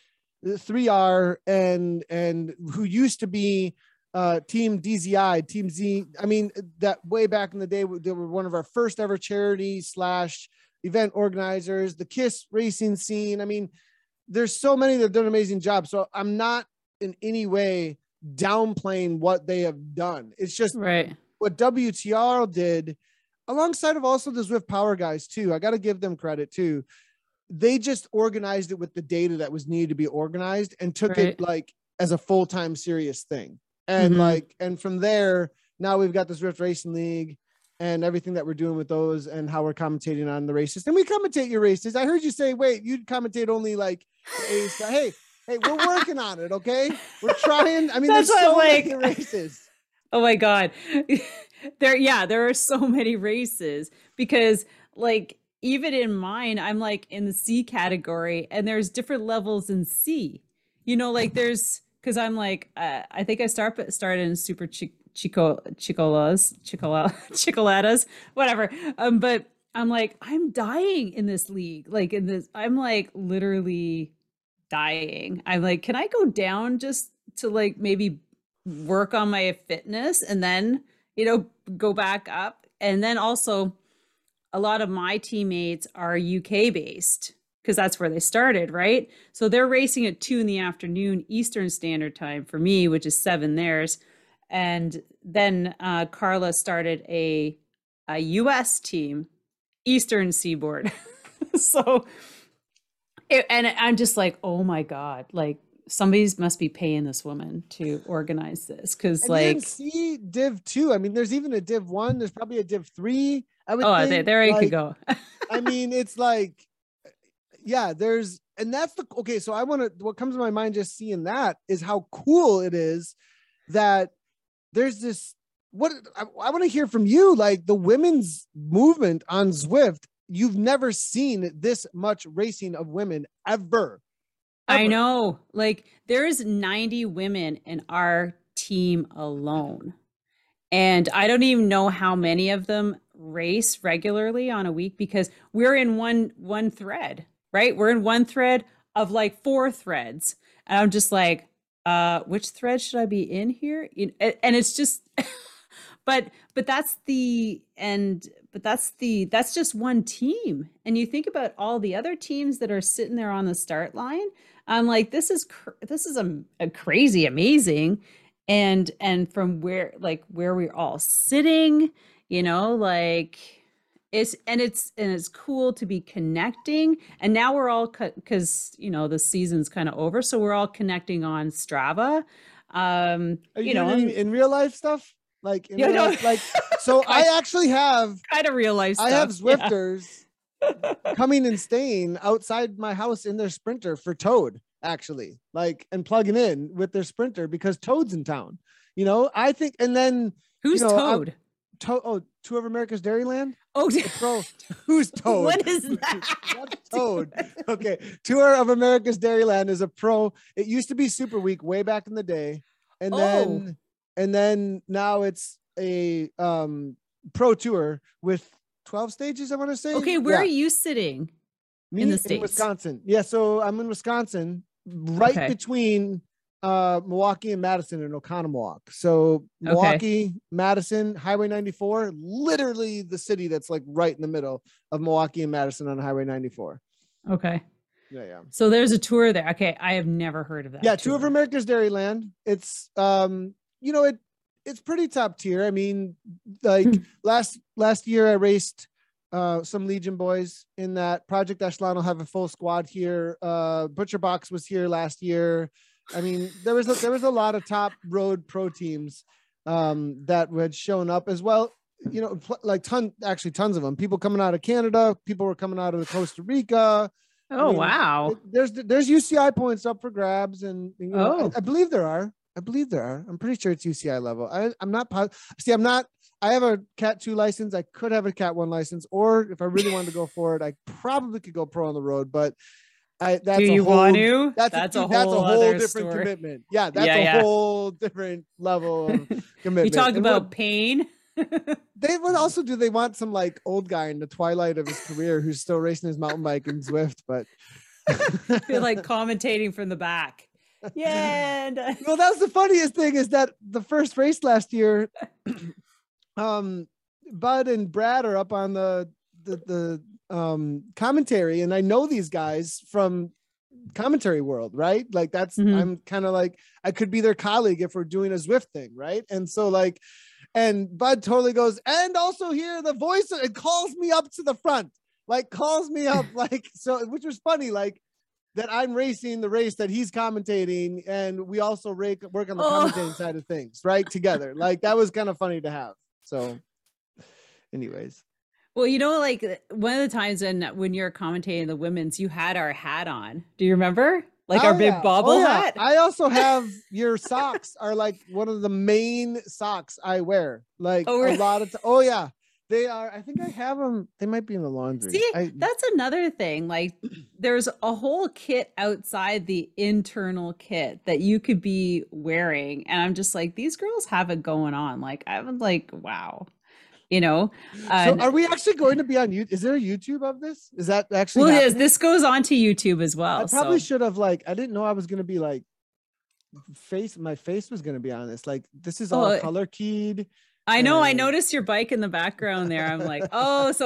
3R and who used to be Team DZI, Team Z. I mean, that way back in the day, they were one of our first ever charity / event organizers, the KISS racing scene. I mean, there's so many that have done an amazing job. So I'm not in any way downplaying what they have done. It's just what WTRL did, alongside of also the Zwift Power guys too. I got to give them credit too. They just organized it with the data that was needed to be organized and took it like as a full-time serious thing. And and from there, now we've got the Zwift Racing League and everything that we're doing with those and how we're commentating on the races. And we commentate your races. I heard you say, wait, you'd commentate only like A star. Hey, we're working on it. Okay. We're trying. I mean, there's so many races. Oh my God. There are so many races, because like, even in mine, I'm like in the C category, and there's different levels in C, you know, like there's, cause I'm like, I think I started in super chicoladas, whatever. But I'm like, I'm dying in this league. Like in this, I'm like literally dying. I'm like, can I go down just to like maybe work on my fitness and then, you know, go back up? And then also, a lot of my teammates are UK based, because that's where they started, right? So they're racing at 2 PM Eastern Standard Time for me, which is 7 theirs. And then Carla started a US team, Eastern Seaboard. So, and I'm just like, oh my God, like somebody's must be paying this woman to organize this. Cause and like see Div 2, I mean, there's even a Div 1, there's probably a Div 3. I would think, there you like, could go. I mean, it's like, yeah, there's, and that's the, okay. So I want to, what comes to my mind just seeing that is how cool it is that there's this, what I want to hear from you, like the women's movement on Zwift. You've never seen this much racing of women ever. I know, like there's 90 women in our team alone. And I don't even know how many of them race regularly on a week, because we're in one thread, right? We're in one thread of like 4 threads. And I'm just like, which thread should I be in here? And it's just, but that's the, and, but that's the, that's just one team. And you think about all the other teams that are sitting there on the start line. I'm like, this is a crazy, amazing. And from where, like where we're all sitting, you know, like it's cool to be connecting. And now we're all, cause you know, the season's kind of over. So we're all connecting on Strava. Are you know, in real life stuff. Like, you know, like, so I actually have kind of realized I have Zwifters coming and staying outside my house in their Sprinter for Toad, actually, like, and plugging in with their Sprinter because Toad's in town, you know, I think. And then who's, you know, Toad? Tour of America's Dairyland. Oh, bro, who's Toad? What is that? That's Toad. Okay. Tour of America's Dairyland is a pro. It used to be Super Week way back in the day. And then now it's a pro tour with 12 stages, I want to say. Okay, where are you sitting? Me, in the States? In Wisconsin. Yeah, so I'm in Wisconsin, right between Milwaukee and Madison and Oconomowoc. So Milwaukee, Madison, Highway 94, literally the city that's like right in the middle of Milwaukee and Madison on Highway 94. Okay. Yeah, yeah. So there's a tour there. Okay, I have never heard of that. Yeah, Tour of America's Dairyland. It's... you know, it's pretty top tier. I mean, like last year I raced some Legion boys in that. Project Echelon will have a full squad here. Butcher Box was here last year. I mean, there was a lot of top road pro teams that had shown up as well. You know, like tons of them. People coming out of Canada. People were coming out of Costa Rica. Oh, I mean, wow! There's UCI points up for grabs, and you know, I believe there are. I'm pretty sure it's UCI level. I'm not positive. See, I have a Cat 2 license. I could have a Cat 1 license, or if I really wanted to go for it, I probably could go pro on the road, but that's a whole different commitment. Yeah. That's a whole different level of commitment. You talk about pain. They would also do, they want some like old guy in the twilight of his career who's still racing his mountain bike in Zwift, but they're like commentating from the back. Yeah. Well, that was the funniest thing is that the first race last year, Bud and Brad are up on the commentary, and I know these guys from commentary world, right? Like that's I'm kind of like I could be their colleague if we're doing a Zwift thing, right? And so like, and Bud totally goes, and also hear the voice, and calls me up to the front, like calls me up, like so, which was funny, like. That I'm racing the race that he's commentating, and we also work on the commentating side of things, right? Together. Like that was kind of funny to have. So anyways. Well, you know, like one of the times when you're commentating the women's, you had our hat on. Do you remember? Like our big bobble hat. I also have your socks are like one of the main socks I wear. Like a lot of, they are. I think I have them. They might be in the laundry. See, that's another thing. Like there's a whole kit outside the internal kit that you could be wearing. And I'm just like, these girls have it going on. Like I'm like, wow, you know? So are we actually going to be on YouTube? Is there a YouTube of this? Is that actually? Well, this goes onto YouTube as well. I probably should have like, I didn't know I was going to be like my face was going to be on this. Like this is all color keyed. I know. I noticed your bike in the background there. I'm like, I was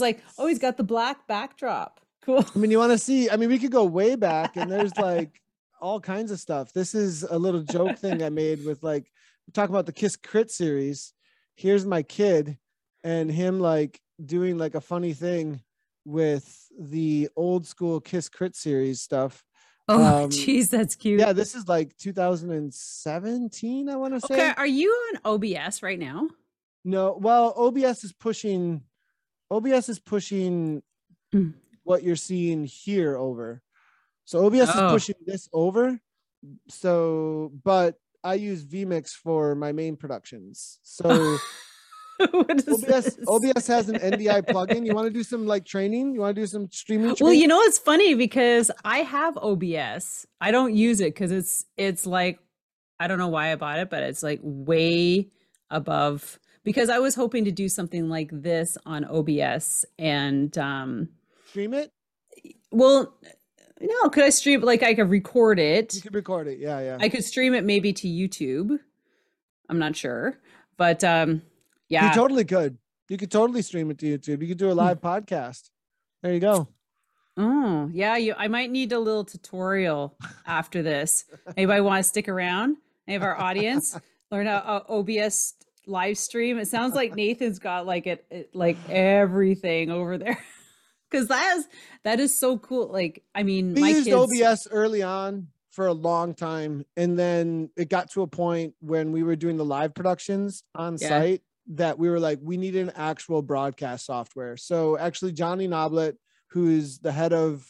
like, he's got the black backdrop. Cool. I mean, you want to see, I mean, we could go way back and there's like all kinds of stuff. This is a little joke thing I made with like, talk about the KISS Crit series. Here's my kid and him like doing like a funny thing with the old school Kiss Crit Series stuff. Oh, geez, that's cute. Yeah, this is like 2017, I want to say. Okay, are you on OBS right now? No, well, OBS is pushing what you're seeing here over. So OBS is pushing this over. So, but I use vMix for my main productions. So OBS has an NDI plugin. You want to do some like training? You want to do some streaming training? Well, you know, it's funny because I have OBS. I don't use it because it's like, I don't know why I bought it, but it's like way above, because I was hoping to do something like this on OBS and stream it. Well, no, could I stream, like I could record it. You could record it. Yeah. Yeah. I could stream it maybe to YouTube. I'm not sure, but yeah, you totally could. You could totally stream it to YouTube. You could do a live podcast. There you go. Oh, yeah. I might need a little tutorial after this. Anybody want to stick around? Any of our audience learn how OBS live stream? It sounds like Nathan's got like it like everything over there. Because that is so cool. Like, I mean, we used OBS early on for a long time, and then it got to a point when we were doing the live productions on site that we were like, we need an actual broadcast software. So actually, Johnny Noblett, who's the head of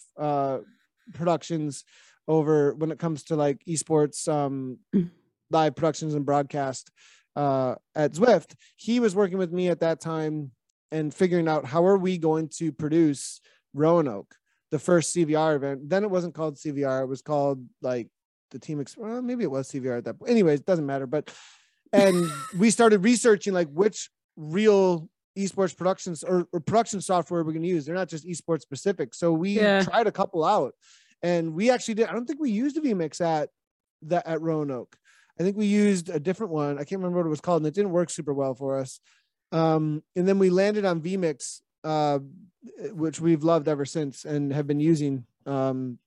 productions over when it comes to like esports live productions and broadcast at Zwift, he was working with me at that time and figuring out how are we going to produce Roanoke, the first CVR event. Then it wasn't called CVR. It was called like the team. Well, maybe it was CVR at that point. Anyways, it doesn't matter. But, and we started researching like which real esports productions or production software we're going to use. They're not just esports specific. So we tried a couple out, and we actually did. I don't think we used a vMix at Roanoke. I think we used a different one. I can't remember what it was called, and it didn't work super well for us. And then we landed on vMix, which we've loved ever since and have been using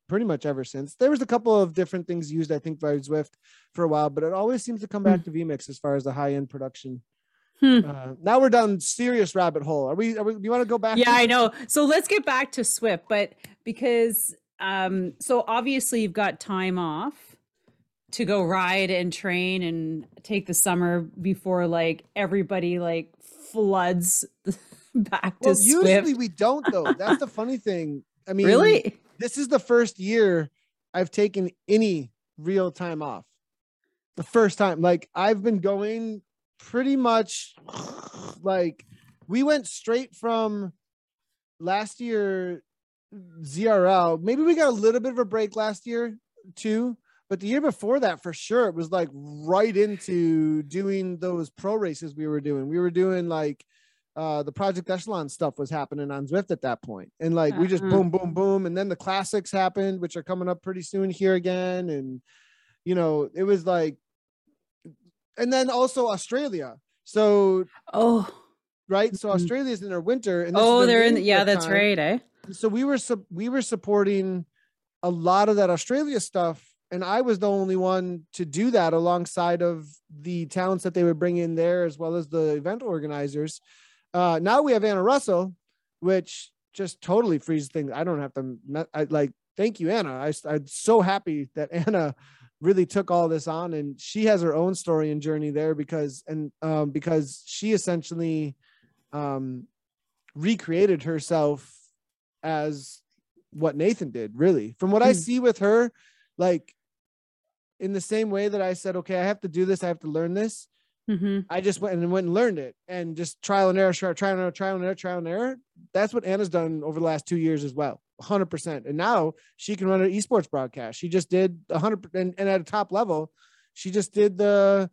pretty much ever since. There was a couple of different things used, I think, by Zwift for a while, but it always seems to come back to vMix as far as the high-end production. Now we're down serious rabbit hole. Are we, do you want to go back? Yeah, I know. So let's get back to Zwift, but because, so obviously you've got time off to go ride and train and take the summer before like everybody like floods back to Zwift. Usually we don't though. That's the funny thing. I mean, really, this is the first year I've taken any real time off. The first time, like I've been going pretty much like we went straight from last year ZRL. Maybe we got a little bit of a break last year too. But the year before that, for sure, it was like right into doing those pro races we were doing. We were doing like the Project Echelon stuff was happening on Zwift at that point. And like we just boom, boom, boom. And then the classics happened, which are coming up pretty soon here again. And, you know, it was like, and then also Australia. So, right. So Australia's in their winter. And that's right. Eh? So we were supporting a lot of that Australia stuff. And I was the only one to do that alongside of the talents that they would bring in there, as well as the event organizers. Now we have Anna Russell, which just totally frees things. I don't have to, thank you, Anna. I'm so happy that Anna really took all this on, and she has her own story and journey there because she essentially recreated herself as what Nathan did, really. From what I see with her, like, in the same way that I said, okay, I have to do this. I have to learn this. I just went and learned it, and just trial and error. That's what Anna's done over the last 2 years as well, 100%. And now she can run an esports broadcast. She just did 100%. And at a top level, she just did the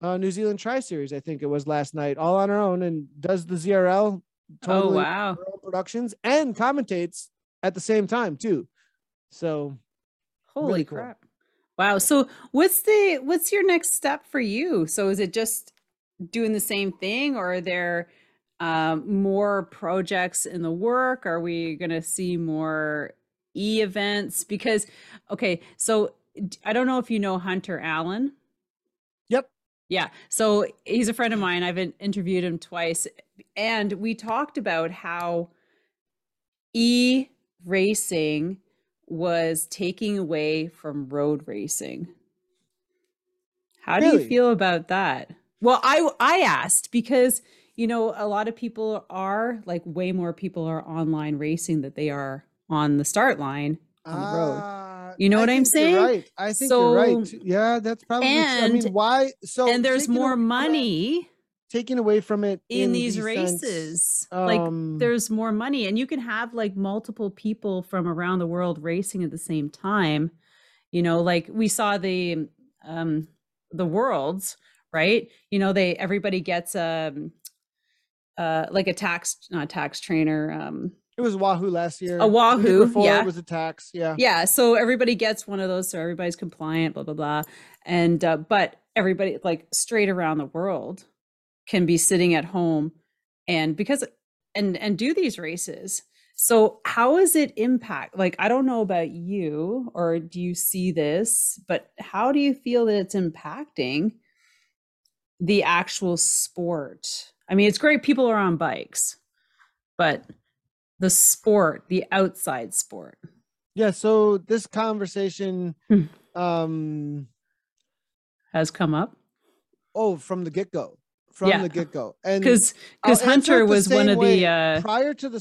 New Zealand Tri-Series, I think it was last night, all on her own, and does the ZRL totally her own productions and commentates at the same time too. So holy really cool. crap. Wow. So what's your next step for you? So is it just doing the same thing, or are there more projects in the work? Are we going to see more e-events? Because, okay, so I don't know if you know Hunter Allen. Yep. Yeah. So he's a friend of mine. I've interviewed him twice, and we talked about how e-racing was taking away from road racing. How really? Do you feel about that? Well, I asked because, you know, a lot of people are like way more people are online racing that they are on the start line on the road. You know what I'm saying? Right. I think so, you're right. Yeah, that's probably, I mean, why? So, and there's more money taken away from it in these races. Like there's more money and you can have like multiple people from around the world racing at the same time. You know, like we saw the worlds, right? You know, everybody gets like a tax trainer. It was Wahoo last year. A Wahoo, before, yeah. It was a tax, yeah. Yeah, so everybody gets one of those, so everybody's compliant, blah, blah, blah. And, but everybody, like, straight around the world can be sitting at home and do these races. So how is it impact? Like, I don't know about you, or do you see this, but how do you feel that it's impacting the actual sport? I mean, it's great people are on bikes, but the sport, the outside sport. Yeah. So this conversation has come up. Oh, from the get-go. And because Hunter was one of the prior to the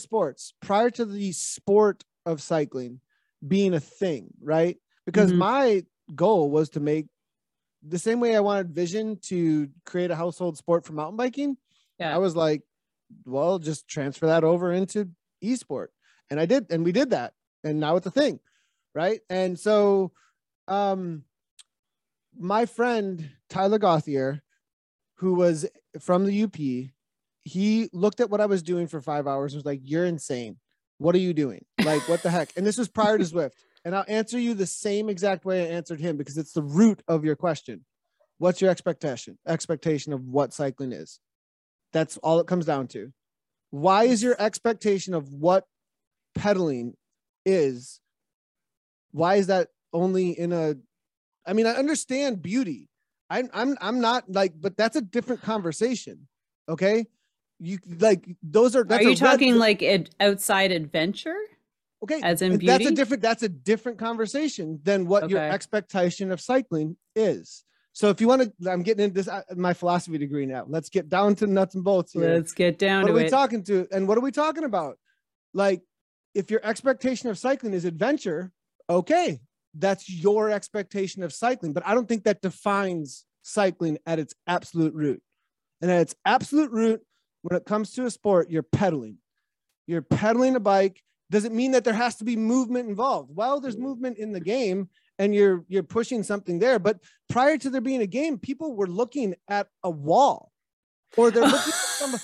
sport of cycling being a thing, right? Because my goal was to make the same way I wanted Vision to create a household sport for mountain biking. Yeah. I was like, well, just transfer that over into esport. And I did. And we did that. And now it's a thing. Right. And so my friend, Tyler Gauthier, who was from the UP, he looked at what I was doing for 5 hours and was like, you're insane. What are you doing? Like, what the heck? And this was prior to Zwift. And I'll answer you the same exact way I answered him because it's the root of your question. What's your expectation of what cycling is? That's all it comes down to. Why is your expectation of what pedaling is? Why is that only in a, I mean, I understand beauty. I'm not like, but that's a different conversation. Okay. You like, those are, that's are you talking like outside adventure? Okay. As in beauty? That's a different conversation than what your expectation of cycling is. So if you want to, I'm getting into this, my philosophy degree now. Let's get down to nuts and bolts here. Let's get down to it. What are we talking to? And what are we talking about? Like, if your expectation of cycling is adventure, okay, that's your expectation of cycling. But I don't think that defines cycling at its absolute root. And at its absolute root, when it comes to a sport, you're pedaling. You're pedaling a bike. Does it mean that there has to be movement involved? Well, there's movement in the game and you're pushing something there. But prior to there being a game, people were looking at a wall or they're looking at someone,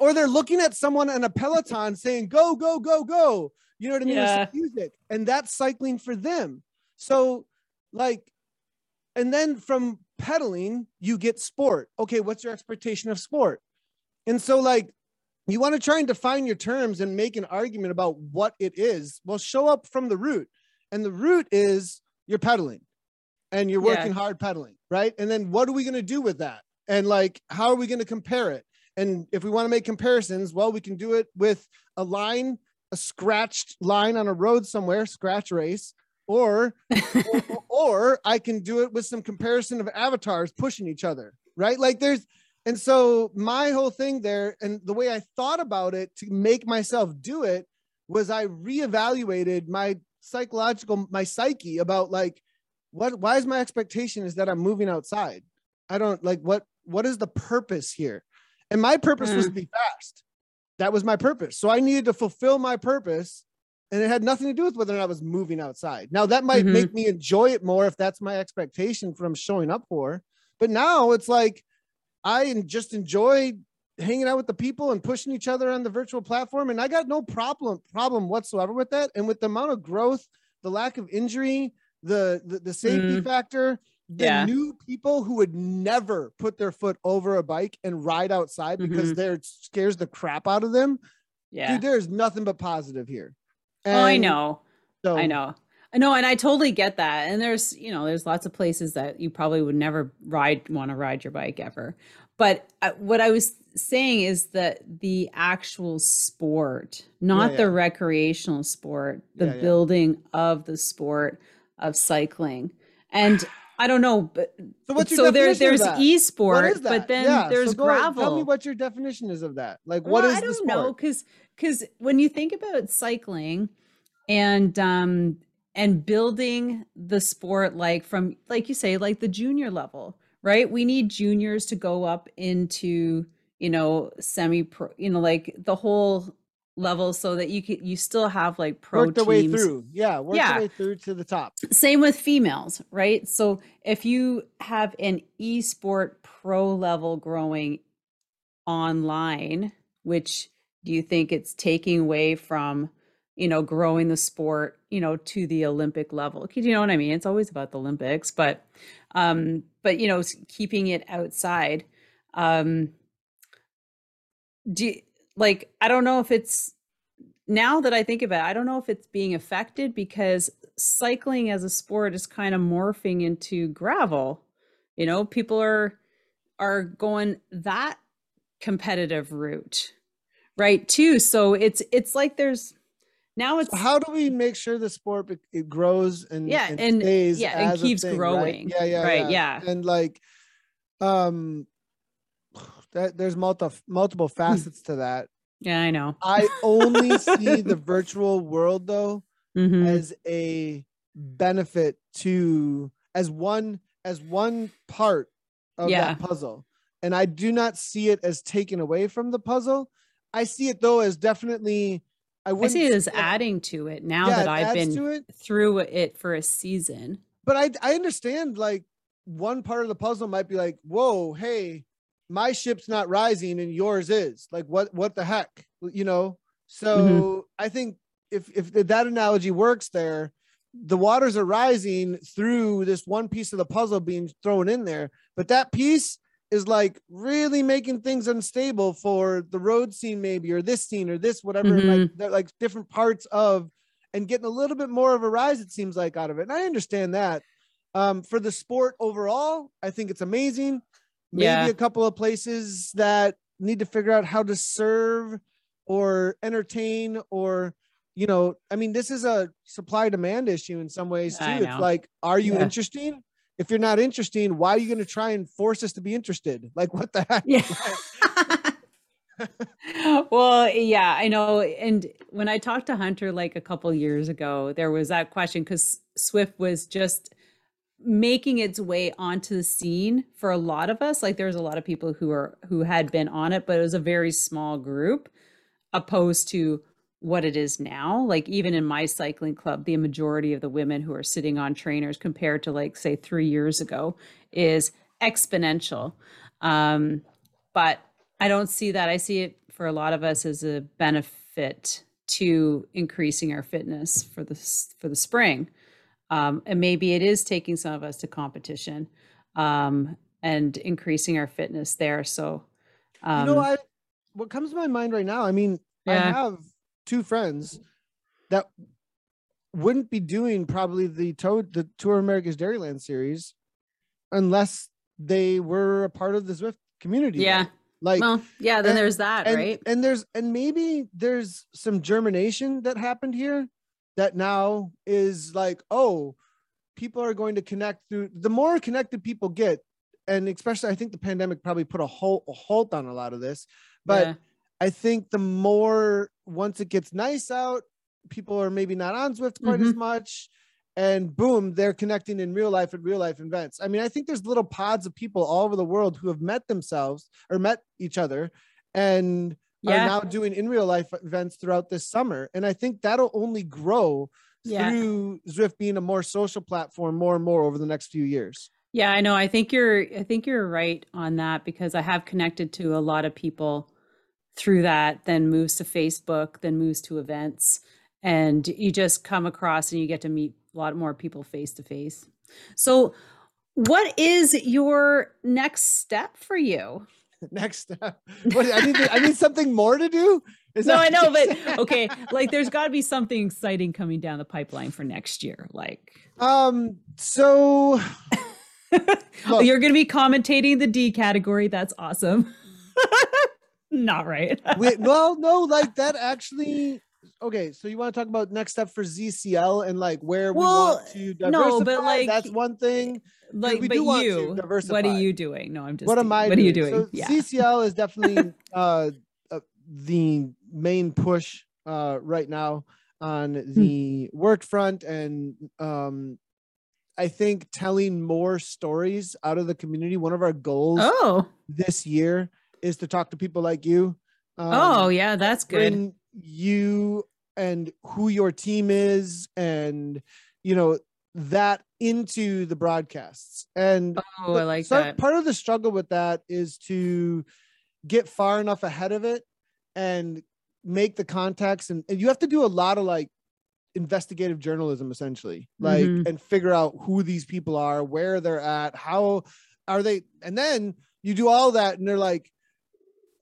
or they're looking at someone in a Peloton saying, go, go, go, go. You know what I mean? Yeah. It's music. And that's cycling for them. So like, and then from pedaling, you get sport. Okay, what's your expectation of sport? And so like, you want to try and define your terms and make an argument about what it is. Well, show up from the root. And the root is you're pedaling and you're working hard pedaling, right? And then what are we going to do with that? And like, how are we going to compare it? And if we want to make comparisons, well, we can do it with a line, a scratched line on a road somewhere, scratch race. Or I can do it with some comparison of avatars pushing each other, right? Like and so my whole thing there and the way I thought about it to make myself do it was I reevaluated my psyche about like, why is my expectation is that I'm moving outside? I don't like, what is the purpose here? And my purpose was to be fast. That was my purpose. So I needed to fulfill my purpose. And it had nothing to do with whether or not I was moving outside. Now that might make me enjoy it more if that's my expectation from showing up for, but now it's like, I just enjoy hanging out with the people and pushing each other on the virtual platform. And I got no problem whatsoever with that. And with the amount of growth, the lack of injury, the safety factor, the new people who would never put their foot over a bike and ride outside because it scares the crap out of them. Yeah. Dude, there's nothing but positive here. Oh, I know. So. I know. And I totally get that. And there's lots of places that you probably would never want to ride your bike ever. But what I was saying is that the actual sport, not the recreational sport, the building of the sport of cycling. And I don't know, but so, what's your there's esports, but then there's gravel. Tell me what your definition is of that. Like, what is the sport? I don't know, because when you think about cycling and building the sport, like from, like you say, like the junior level, right? We need juniors to go up into, you know, semi-pro, you know, like the whole level, so that you can, you still have like pro teams. Work the way through. Yeah, work the way through to the top. Same with females, right? So if you have an esport pro level growing online, which do you think it's taking away from, you know, growing the sport, you know, to the Olympic level? Because you know what I mean? It's always about the Olympics, but you know, keeping it outside. Do you, like, I don't know if it's, now that I think about it, I don't know if it's being affected because cycling as a sport is kind of morphing into gravel. You know, people are going that competitive route, right, too. So it's like there's, now it's. So how do we make sure the sport it grows and stays and keeps growing? Right? Yeah. And like, there's multiple facets to that. Yeah, I know. I only see the virtual world though as a benefit to as one part of that puzzle. And I do not see it as taken away from the puzzle. I see it though as definitely I see it as adding to it now that I've been through it for a season. But I understand like one part of the puzzle might be like, whoa, hey, my ship's not rising and yours is, like, what the heck, you know? So I think if that analogy works there, the waters are rising through this one piece of the puzzle being thrown in there. But that piece is like really making things unstable for the road scene, maybe, or this scene or this, whatever, like different parts of, and getting a little bit more of a rise, it seems like, out of it. And I understand that for the sport overall, I think it's amazing. Maybe a couple of places that need to figure out how to serve or entertain or, you know, I mean, this is a supply demand issue in some ways too. It's like, are you interesting? If you're not interesting, why are you going to try and force us to be interested? Like, what the heck? Yeah. Well, yeah, I know. And when I talked to Hunter, like a couple years ago, there was that question because Swift was just making its way onto the scene for a lot of us. Like there's a lot of people who had been on it, but it was a very small group opposed to what it is now. Like even in my cycling club, the majority of the women who are sitting on trainers compared to like, say 3 years ago is exponential. But I don't see that. I see it for a lot of us as a benefit to increasing our fitness for the spring. And maybe it is taking some of us to competition and increasing our fitness there. So, you know, what comes to my mind right now, I mean, I have two friends that wouldn't be doing probably the Tour of America's Dairyland series unless they were a part of the Zwift community. Yeah. Like, well, yeah, then there's that, right? And maybe there's some germination that happened here that now is like, oh, people are going to connect through. The more connected people get, and especially I think the pandemic probably put a halt on a lot of this, but I think the more, once it gets nice out, people are maybe not on Zwift quite as much, and boom, they're connecting in real life at real life events. I mean, I think there's little pods of people all over the world who have met themselves or met each other and are now doing in real life events throughout this summer. And I think that'll only grow through Zwift being a more social platform more and more over the next few years. Yeah, I know. I think you're right on that because I have connected to a lot of people through that, then moves to Facebook, then moves to events. And you just come across and you get to meet a lot more people face to face. So what is your next step for you? Next step. I need something more to do. I know, but okay. Like there's gotta be something exciting coming down the pipeline for next year. Like, so Look, you're going to be commentating the D category. That's awesome. Not right. Well, no, like that actually. Okay, so you want to talk about next step for ZCL and like where we want to diversify? No, but like that's one thing. Like, but you, what are you doing? No, I'm just. What are you doing? So yeah. ZCL is definitely the main push right now on the work front, and I think telling more stories out of the community. One of our goals this year is to talk to people like you. Oh yeah, that's good. When, you and who your team is, and you know that into the broadcasts. And I like that. Part of the struggle with that is to get far enough ahead of it and make the contacts, and you have to do a lot of like investigative journalism essentially, like and figure out who these people are, where they're at, how are they, and then you do all that and they're like,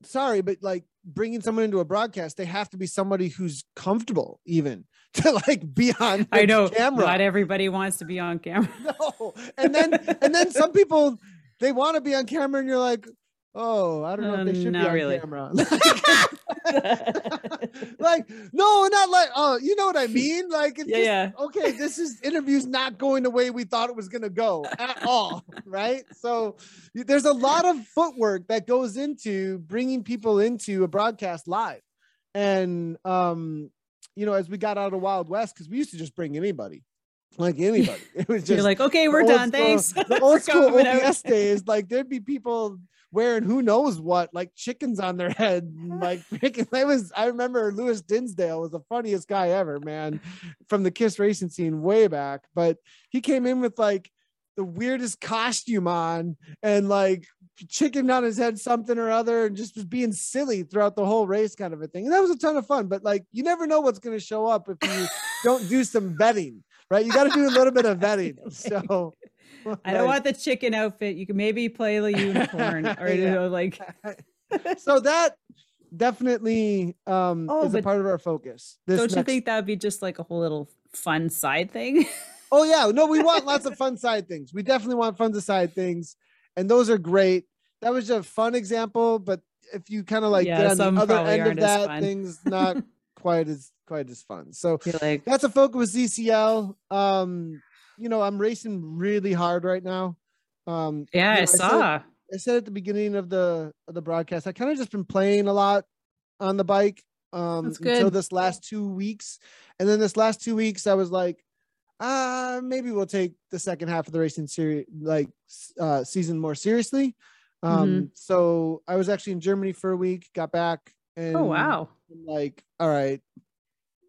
sorry, but like bringing someone into a broadcast, they have to be somebody who's comfortable even to like be on camera. Not everybody wants to be on camera. No. And then some people, they want to be on camera and you're like, oh, I don't know if they should be on camera. Like, no, not like, oh, you know what I mean? Like, it's okay, this is interviews not going the way we thought it was going to go at all, right? So there's a lot of footwork that goes into bringing people into a broadcast live. And, you know, as we got out of Wild West, because we used to just bring anybody. Like anybody. It was just you're like, okay, we're done. Thanks. The old school OBS days, like there'd be people wearing who knows what, like chickens on their head. Like I remember Lewis Dinsdale was the funniest guy ever, man, from the KISS racing scene way back. But he came in with like the weirdest costume on and like chicken on his head, something or other, and just was being silly throughout the whole race kind of a thing. And that was a ton of fun, but like, you never know what's going to show up if you don't do some vetting. Right, you got to do a little bit of vetting. So, like, I don't want the chicken outfit. You can maybe play the unicorn, or you know, like. So that definitely is a part of our focus. Don't you think that would be just like a whole little fun side thing? Oh yeah, no, we want lots of fun side things. We definitely want fun side things, and those are great. That was a fun example, but if you kind of like get on the other end of that, things not quite as fun. So like, that's a focus with ZCL. You know, I'm racing really hard right now. You know, I said at the beginning of the broadcast, I kind of just been playing a lot on the bike until this last 2 weeks. And then this last 2 weeks I was like, maybe we'll take the second half of the racing series, like season more seriously. So I was actually in Germany for a week, got back and like, all right,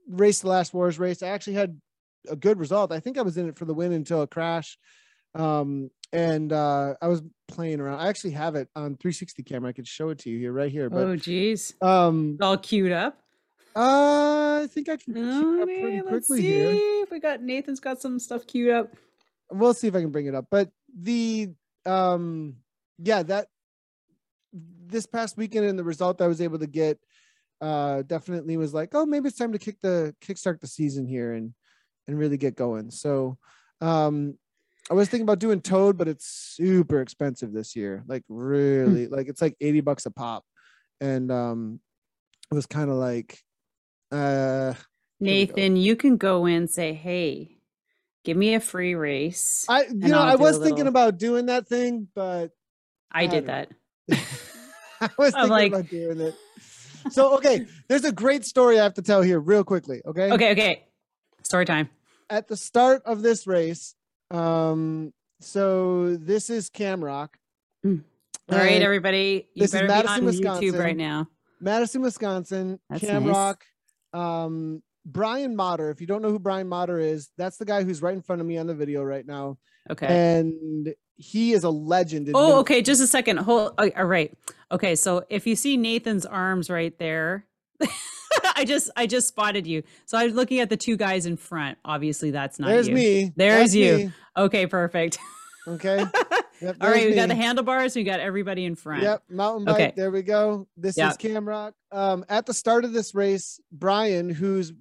race the last wars race. I actually had a good result. I think I was in it for the win until a crash. And I was playing around. I actually have it on 360 camera. I could show it to you here, right here. But, it's all queued up. I think I can queue up pretty quickly here. Let's see if Nathan's got some stuff queued up. We'll see if I can bring it up. But the, this past weekend and the result I was able to get, definitely was like, oh, maybe it's time to kickstart the season here and really get going. So I was thinking about doing Toad, but it's super expensive this year. Like really, like it's like $80 a pop. And it was kind of like, Nathan, you can go in and say, hey, give me a free race. I was thinking about doing that thing, but I did that. I was thinking about doing it. So, okay, there's a great story I have to tell here real quickly, okay? Okay. Story time. At the start of this race, so this is Cam Rock. All right, everybody. You better be on YouTube right now. Madison, Wisconsin. That's Cam Rock. Brian Moder. If you don't know who Brian Moder is, that's the guy who's right in front of me on the video right now. Okay. And he is a legend. Okay. Just a second. All right. Okay. So if you see Nathan's arms right there, I just spotted you. So I was looking at the two guys in front. Obviously that's not you. Me. There's you. Me. Okay. Perfect. Okay. Yep, all right. We got the handlebars. We got everybody in front. Yep. Mountain bike. Okay. There we go. This is Cam Rock. At the start of this race, Brian, who's,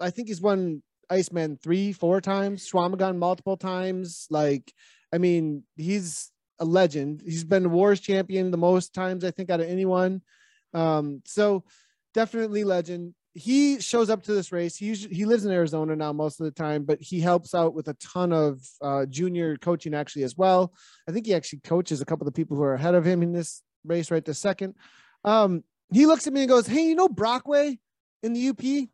I think he's won Iceman 3-4 times, Chequamegon multiple times. Like, I mean, he's a legend. He's been WARS champion the most times, I think, out of anyone. So definitely legend. He shows up to this race. He lives in Arizona now most of the time, but he helps out with a ton of junior coaching actually as well. I think he actually coaches a couple of the people who are ahead of him in this race right this second. He looks at me and goes, "Hey, you know Brockway in the UP?" I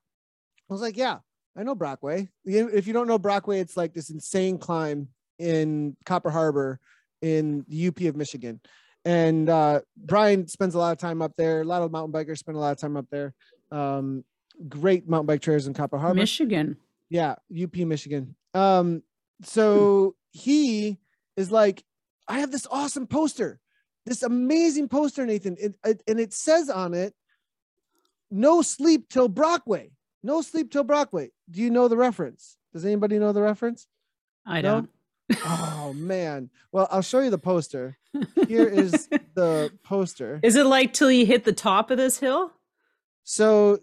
was like, "Yeah, I know Brockway." If you don't know Brockway, it's like this insane climb in Copper Harbor in the UP of Michigan. And Brian spends a lot of time up there. A lot of mountain bikers spend a lot of time up there. Great mountain bike trails in Copper Harbor, Michigan. Yeah, UP Michigan. So he is like, "I have this awesome poster, this amazing poster, Nathan, and it says on it, no sleep till Brockway, no sleep till Brockway." Do you know the reference? Does anybody know the reference? I don't. No? Oh man. Well, I'll show you the poster. Here is the poster. Is it like till you hit the top of this hill? So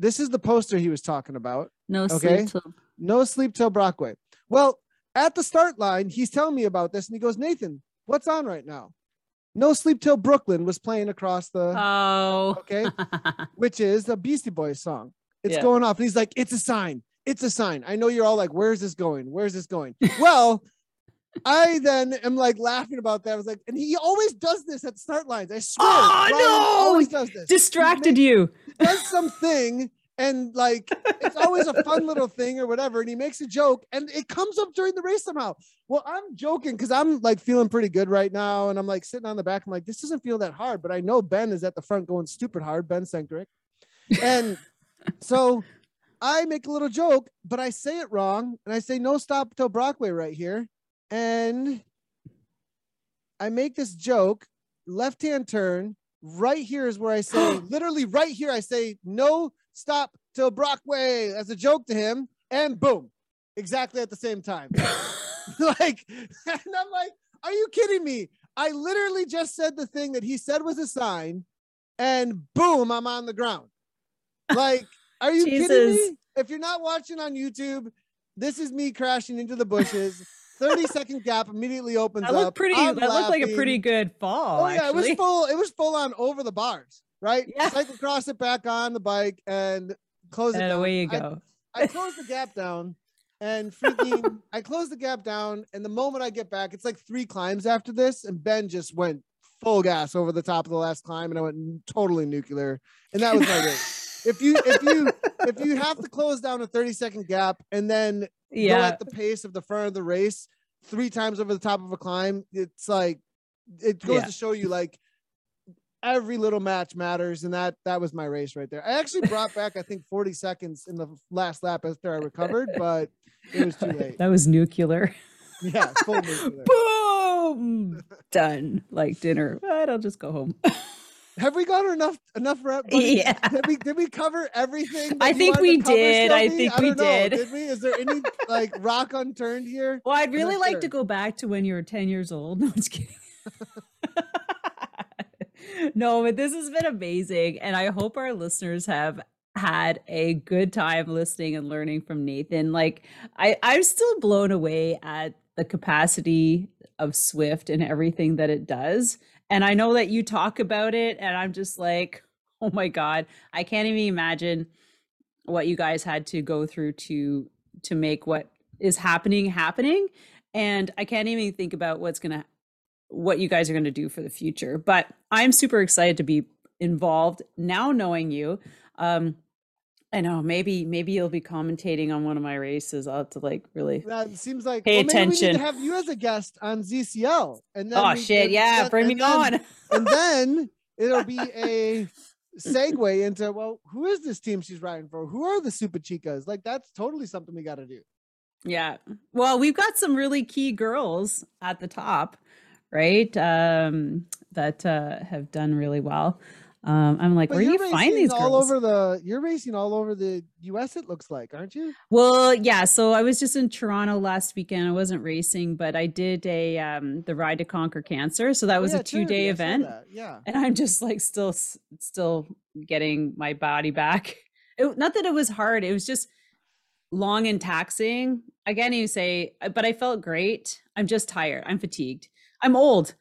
this is the poster he was talking about. No sleep till Brockway. Well, at the start line, he's telling me about this and he goes, "Nathan, what's on right now?" No Sleep Till Brooklyn was playing across the, which is a Beastie Boys song. It's going off. And he's like, "It's a sign. It's a sign." I know you're all like, "Where's this going? Where's this going?" Well, I then am like laughing about that. I was like, and he always does this at start lines. I swear. Always does this. He does something and like, it's always a fun little thing or whatever. And he makes a joke and it comes up during the race somehow. Well, I'm joking because I'm like feeling pretty good right now. And I'm like sitting on the back. I'm like, this doesn't feel that hard, but I know Ben is at the front going stupid hard, Ben Senkrick. And so I make a little joke, but I say it wrong. And I say, "No stop till Brockway" right here. And I make this joke, left-hand turn, right here is where I say, literally right here, I say, "No stop till Brockway" as a joke to him. And boom, exactly at the same time. And I'm like, are you kidding me? I literally just said the thing that he said was a sign and boom, I'm on the ground. Like, are you kidding me? If you're not watching on YouTube, this is me crashing into the bushes. 30-second gap immediately opens up. That looked like a pretty good fall. Oh yeah, actually. It was full on over the bars, right? Yeah. Cycle cross it back on the bike and close it down. Away you go. I closed the gap down and freaking I closed the gap down. And the moment I get back, it's like three climbs after this. And Ben just went full gas over the top of the last climb and I went totally nuclear. And that was my race. If you have to close down a 30-second gap and then go at the pace of the front of the race three times over the top of a climb, it's like it goes to show you like every little match matters. And that was my race right there. I actually brought back I think 40 seconds in the last lap after I recovered, but it was too late. That was nuclear. Yeah, full nuclear. Boom, done, like dinner. But I'll just go home. Have we got enough rep? Yeah. Did we cover everything? I think we did. I think we did. Did we? Is there any like rock unturned here? Well, I'd really like to go back to when you were 10 years old. No, I'm just kidding. No, but this has been amazing. And I hope our listeners have had a good time listening and learning from Nathan. Like I'm still blown away at the capacity of Zwift and everything that it does. And I know that you talk about it and I'm just like, oh my God, I can't even imagine what you guys had to go through to make what is happening. And I can't even think about what you guys are going to do for the future, but I'm super excited to be involved now knowing you. I know maybe you'll be commentating on one of my races. I'll have to like really pay attention. Maybe we need to have you as a guest on ZCL. And then bring me on. And then it'll be a segue into, well, who is this team she's riding for? Who are the Super Chicas? Like that's totally something we got to do. Yeah. Well, we've got some really key girls at the top, right? That have done really well. I'm like, where do you find these girls? You're racing all over the US, it looks like, aren't you? Well, yeah. So I was just in Toronto last weekend. I wasn't racing, but I did the Ride to Conquer Cancer. So that was a 2-day event. Yeah. And I'm just like still getting my body back. Not that it was hard. It was just long and taxing. I can't even say, but I felt great. I'm just tired. I'm fatigued. I'm old.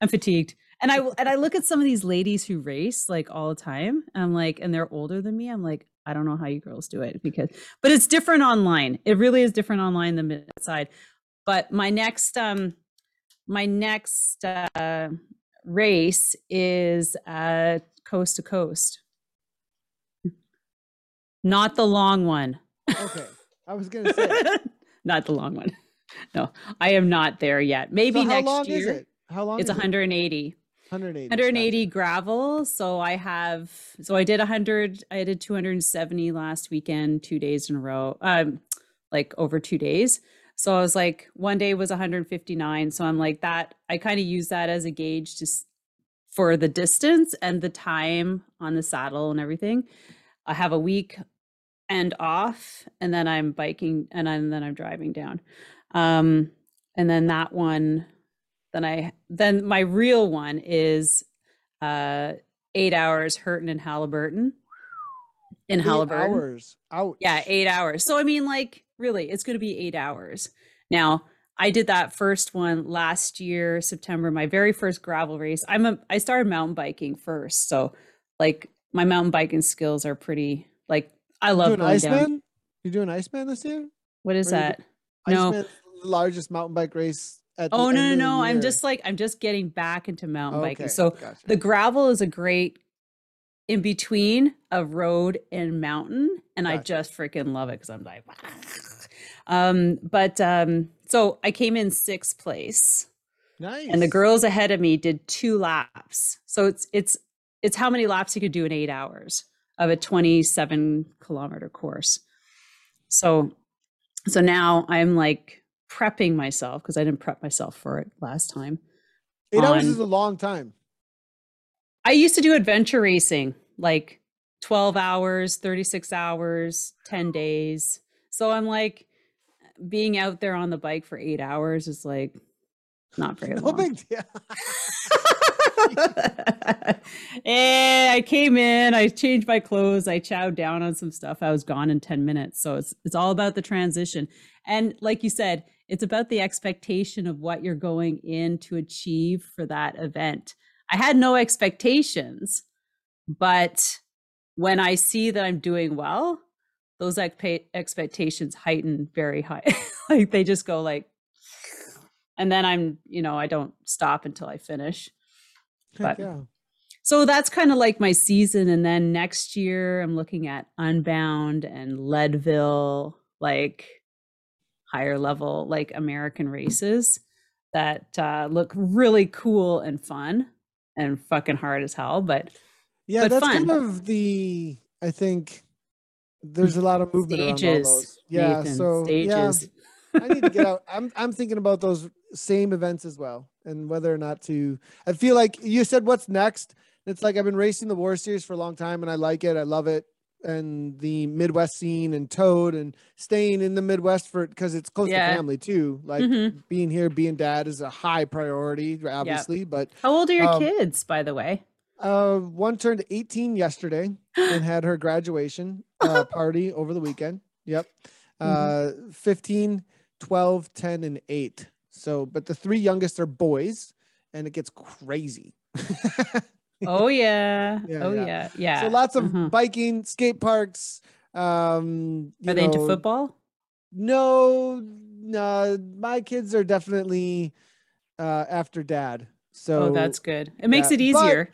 I'm fatigued. And I look at some of these ladies who race like all the time. I'm like, and they're older than me. I'm like, I don't know how you girls do it, because, but it's different online. It really is different online than the side. But my next race is coast to coast. Not the long one. Okay. I was going to say. Not the long one. No, I am not there yet. Maybe so next year. How long is it? How long? It's 180. 180 gravel. I did 270 last weekend, 2 days in a row, like over 2 days. So I was like, one day was 159. So I'm like that. I kind of use that as a gauge just for the distance and the time on the saddle and everything. I have a week and off, and then I'm biking, and then I'm driving down. And then that one. Then my real one is 8 hours Hurton and Halliburton in Halliburton. 8 hours. Ouch. Yeah, 8 hours. So I mean, like, really, it's going to be 8 hours. Now, I did that first one last year, September, my very first gravel race. I started mountain biking first, so like my mountain biking skills are pretty. Like I love going down. You doing Iceman this year? What is that? No, Iceman's the largest mountain bike race. Oh, no. I'm just getting back into mountain biking. So gotcha. The gravel is a great in between of road and mountain. And gotcha. I just freaking love it because I'm like, so I came in sixth place. Nice. And the girls ahead of me did 2 laps. So it's how many laps you could do in 8 hours of a 27-kilometer course. So now I'm like prepping myself, because I didn't prep myself for it last time. 8 hours is a long time. I used to do adventure racing, like 12 hours, 36 hours, 10 days. So I'm like, being out there on the bike for 8 hours is like not very long. No big deal. And I came in, I changed my clothes, I chowed down on some stuff. I was gone in 10 minutes. So it's all about the transition. And like you said, it's about the expectation of what you're going in to achieve for that event. I had no expectations, but when I see that I'm doing well, those expectations heighten very high. Like they just go like, and then I'm, I don't stop until I finish. But yeah. So that's kind of like my season. And then next year I'm looking at Unbound and Leadville, like higher level, like American races that look really cool and fun and fucking hard as hell. But yeah, but that's fun. Kind of the, I think there's a lot of movement around all those. Yeah. Nathan, so stages. Yeah, I need to get out. I'm thinking about those same events as well. And whether or not to, I feel like you said, what's next? It's like, I've been racing the War Series for a long time and I like it. I love it. And the Midwest scene and Toad and staying in the Midwest because it's close to family too. Like being here, being dad is a high priority, obviously, but. How old are your kids, by the way? One turned 18 yesterday and had her graduation party over the weekend. Yep. 15, 12, 10, and 8. So, but the 3 youngest are boys and it gets crazy. Oh yeah. Yeah. So lots of biking, skate parks. Are they into football? No, my kids are definitely after dad. So that's good. It makes it easier.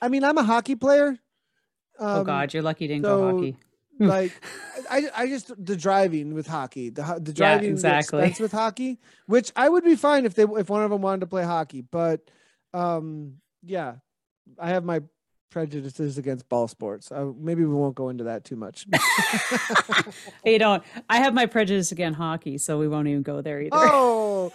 But, I'm a hockey player. Oh God, you're lucky you didn't go hockey. Like I just, the driving with hockey, the driving expense with hockey, which I would be fine if one of them wanted to play hockey, but I have my prejudices against ball sports. Maybe we won't go into that too much. I have my prejudice against hockey, so we won't even go there either. Oh,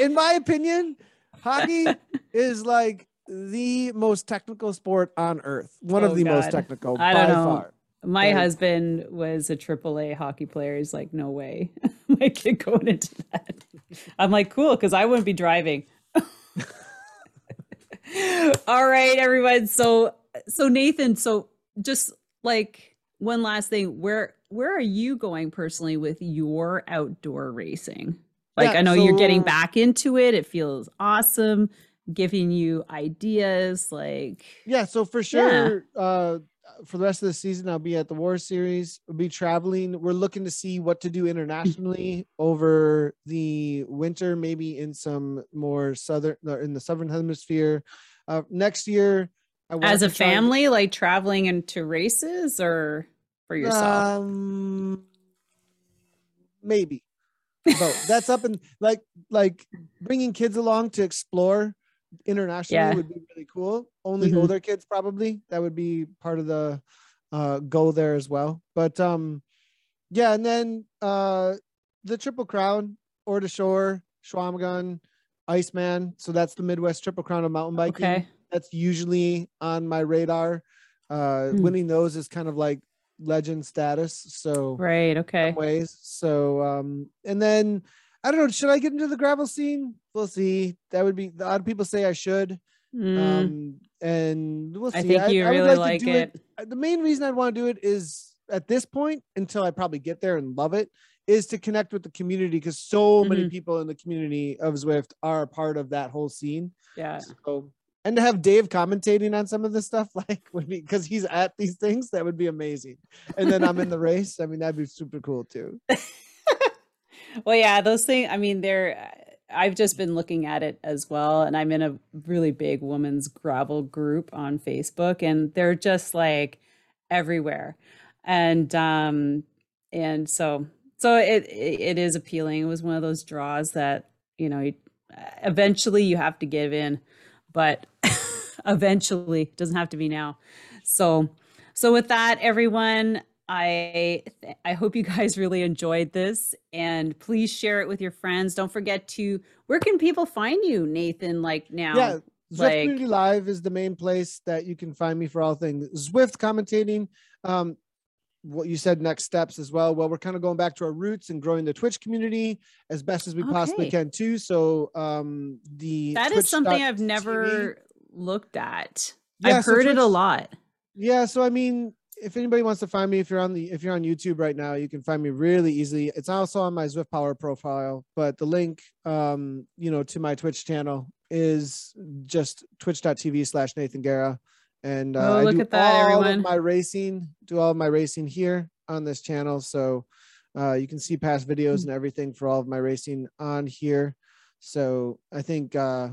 in my opinion, hockey is like the most technical sport on earth. One of the most technical by far. My husband was a AAA hockey player. He's like, no way. My kid going into that. I'm like, cool, because I wouldn't be driving. All right, everyone. So Nathan, just like one last thing, where where are you going personally with your outdoor racing? Like, yeah, I know you're getting back into it. It feels awesome, giving you ideas. Like, yeah, so for sure, for the rest of the season, I'll be at the War Series. We'll be traveling. We're looking to see what to do internationally over the winter, maybe in some more southern, in the southern hemisphere. Next year, as a family, like traveling into races or for yourself? Maybe. But that's up and like bringing kids along to explore internationally would be really cool. Only older kids, probably. That would be part of the goal there as well. But yeah, and then the Triple Crown, Hors de Shore, Chequamegon, Iceman. So that's the Midwest Triple Crown of mountain biking. Okay. That's usually on my radar. Winning those is kind of like legend status. So right, okay. In some ways. So and then I don't know, should I get into the gravel scene? We'll see. That would be the odd people say I should. And we'll see. I think you really like it. The main reason I'd want to do it is at this point, until I probably get there and love it, is to connect with the community, because so many people in the community of Zwift are a part of that whole scene. Yeah. So, and to have Dave commentating on some of this stuff, like, would be, because he's at these things, that would be amazing. And then I'm in the race. I mean, that'd be super cool too. Well, yeah, those things, I mean, they're, I've just been looking at it as well. And I'm in a really big women's gravel group on Facebook, and they're just like everywhere. And so it is appealing. It was one of those draws that, you know, eventually you have to give in. But eventually, doesn't have to be now. So with that, everyone, I hope you guys really enjoyed this, and please share it with your friends. Don't forget to, where can people find you, Nathan? Like now, yeah, Zwift Community Live is the main place that you can find me for all things Zwift commentating. What you said, next steps as well. Well, we're kind of going back to our roots and growing the Twitch community as best as we possibly can too. So that is something I've never looked at. I've heard it a lot. Yeah. So I mean, if anybody wants to find me, if you're on YouTube right now, you can find me really easily. It's also on my Zwift Power profile, but the link to my Twitch channel is just twitch.tv/NathanGuerra. And I do all of my racing, here on this channel. So you can see past videos and everything for all of my racing on here. So I think, I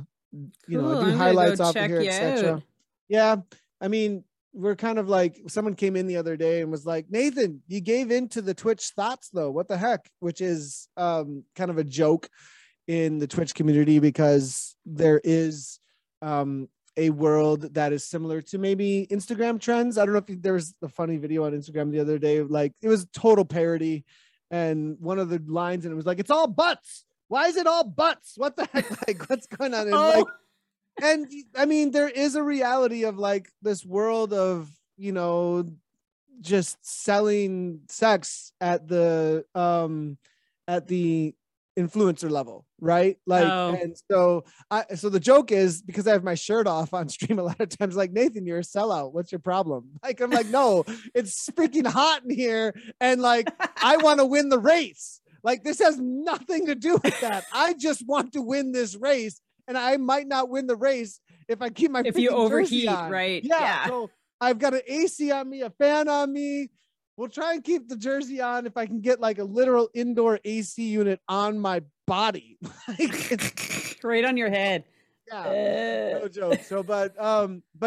do highlights off of here, etc. Yeah. I mean, we're kind of like, someone came in the other day and was like, Nathan, you gave in to the Twitch thoughts though. What the heck? Which is kind of a joke in the Twitch community, because there is, a world that is similar to maybe Instagram trends. I don't know if there was a funny video on Instagram the other day, like it was total parody, and one of the lines, and it was like, it's all butts. Why is it all butts? What the heck? Like, what's going on? And, and I mean, there is a reality of like this world of, just selling sex at the influencer level, right? Like, and so the joke is, because I have my shirt off on stream a lot of times, like, Nathan, you're a sellout, what's your problem? Like, I'm like, no, it's freaking hot in here, and like, I want to win the race. Like, this has nothing to do with that. I just want to win this race, and I might not win the race if I keep my freaking jersey on. Right? Yeah. So I've got an AC on me, a fan on me. We'll try and keep the jersey on if I can get like a literal indoor AC unit on my body. Right on your head. Yeah, no joke. So, but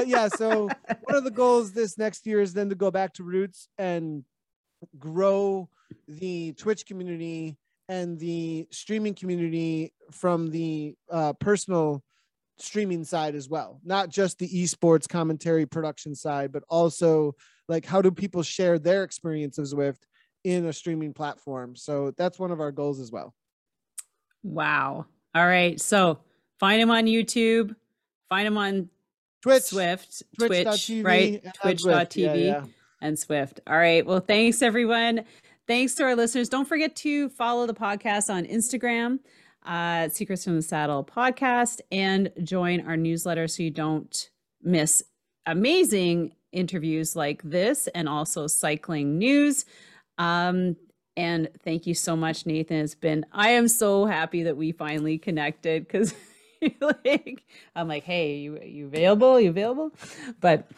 yeah, so one of the goals this next year is then to go back to roots and grow the Twitch community and the streaming community from the personal streaming side as well. Not just the esports commentary production side, but also like, how do people share their experiences with in a streaming platform? So that's one of our goals as well. Wow. All right. So find him on YouTube, find him on Twitch, Swift, Twitch, right? Twitch.tv and Swift. All right. Well, thanks everyone. Thanks to our listeners. Don't forget to follow the podcast on Instagram, Secrets from the Saddle podcast, and join our newsletter so you don't miss amazing interviews like this and also cycling news. And thank you so much, Nathan. I am so happy that we finally connected, because I'm like, hey, you available? You available? But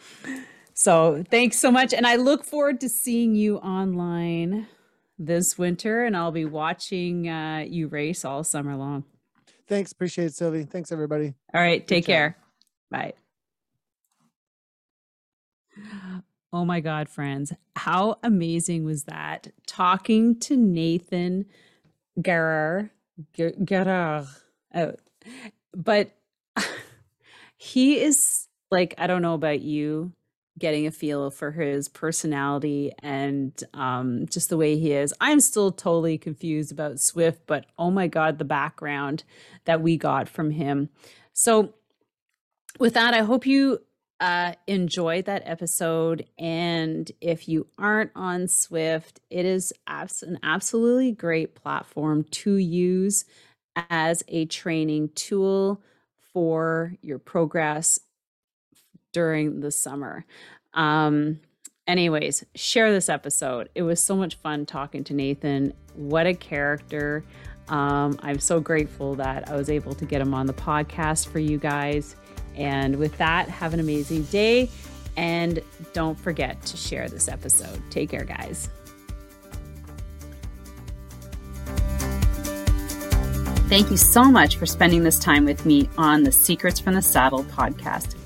so thanks so much. And I look forward to seeing you online this winter, and I'll be watching you race all summer long. Thanks. Appreciate it, Sylvie. Thanks, everybody. All right. Take care. Bye. Oh my God, friends, how amazing was that? Talking to Nathan Guerra, but he is like, I don't know about you, getting a feel for his personality and just the way he is. I'm still totally confused about Zwift, but oh my God, the background that we got from him. So with that, I hope you enjoyed that episode, and if you aren't on Zwift, it is an absolutely great platform to use as a training tool for your progress during the summer. Anyways, share this episode. It was so much fun talking to Nathan. What a character. I'm so grateful that I was able to get him on the podcast for you guys. And with that, have an amazing day, and don't forget to share this episode. Take care, guys. Thank you so much for spending this time with me on the Secrets from the Saddle podcast,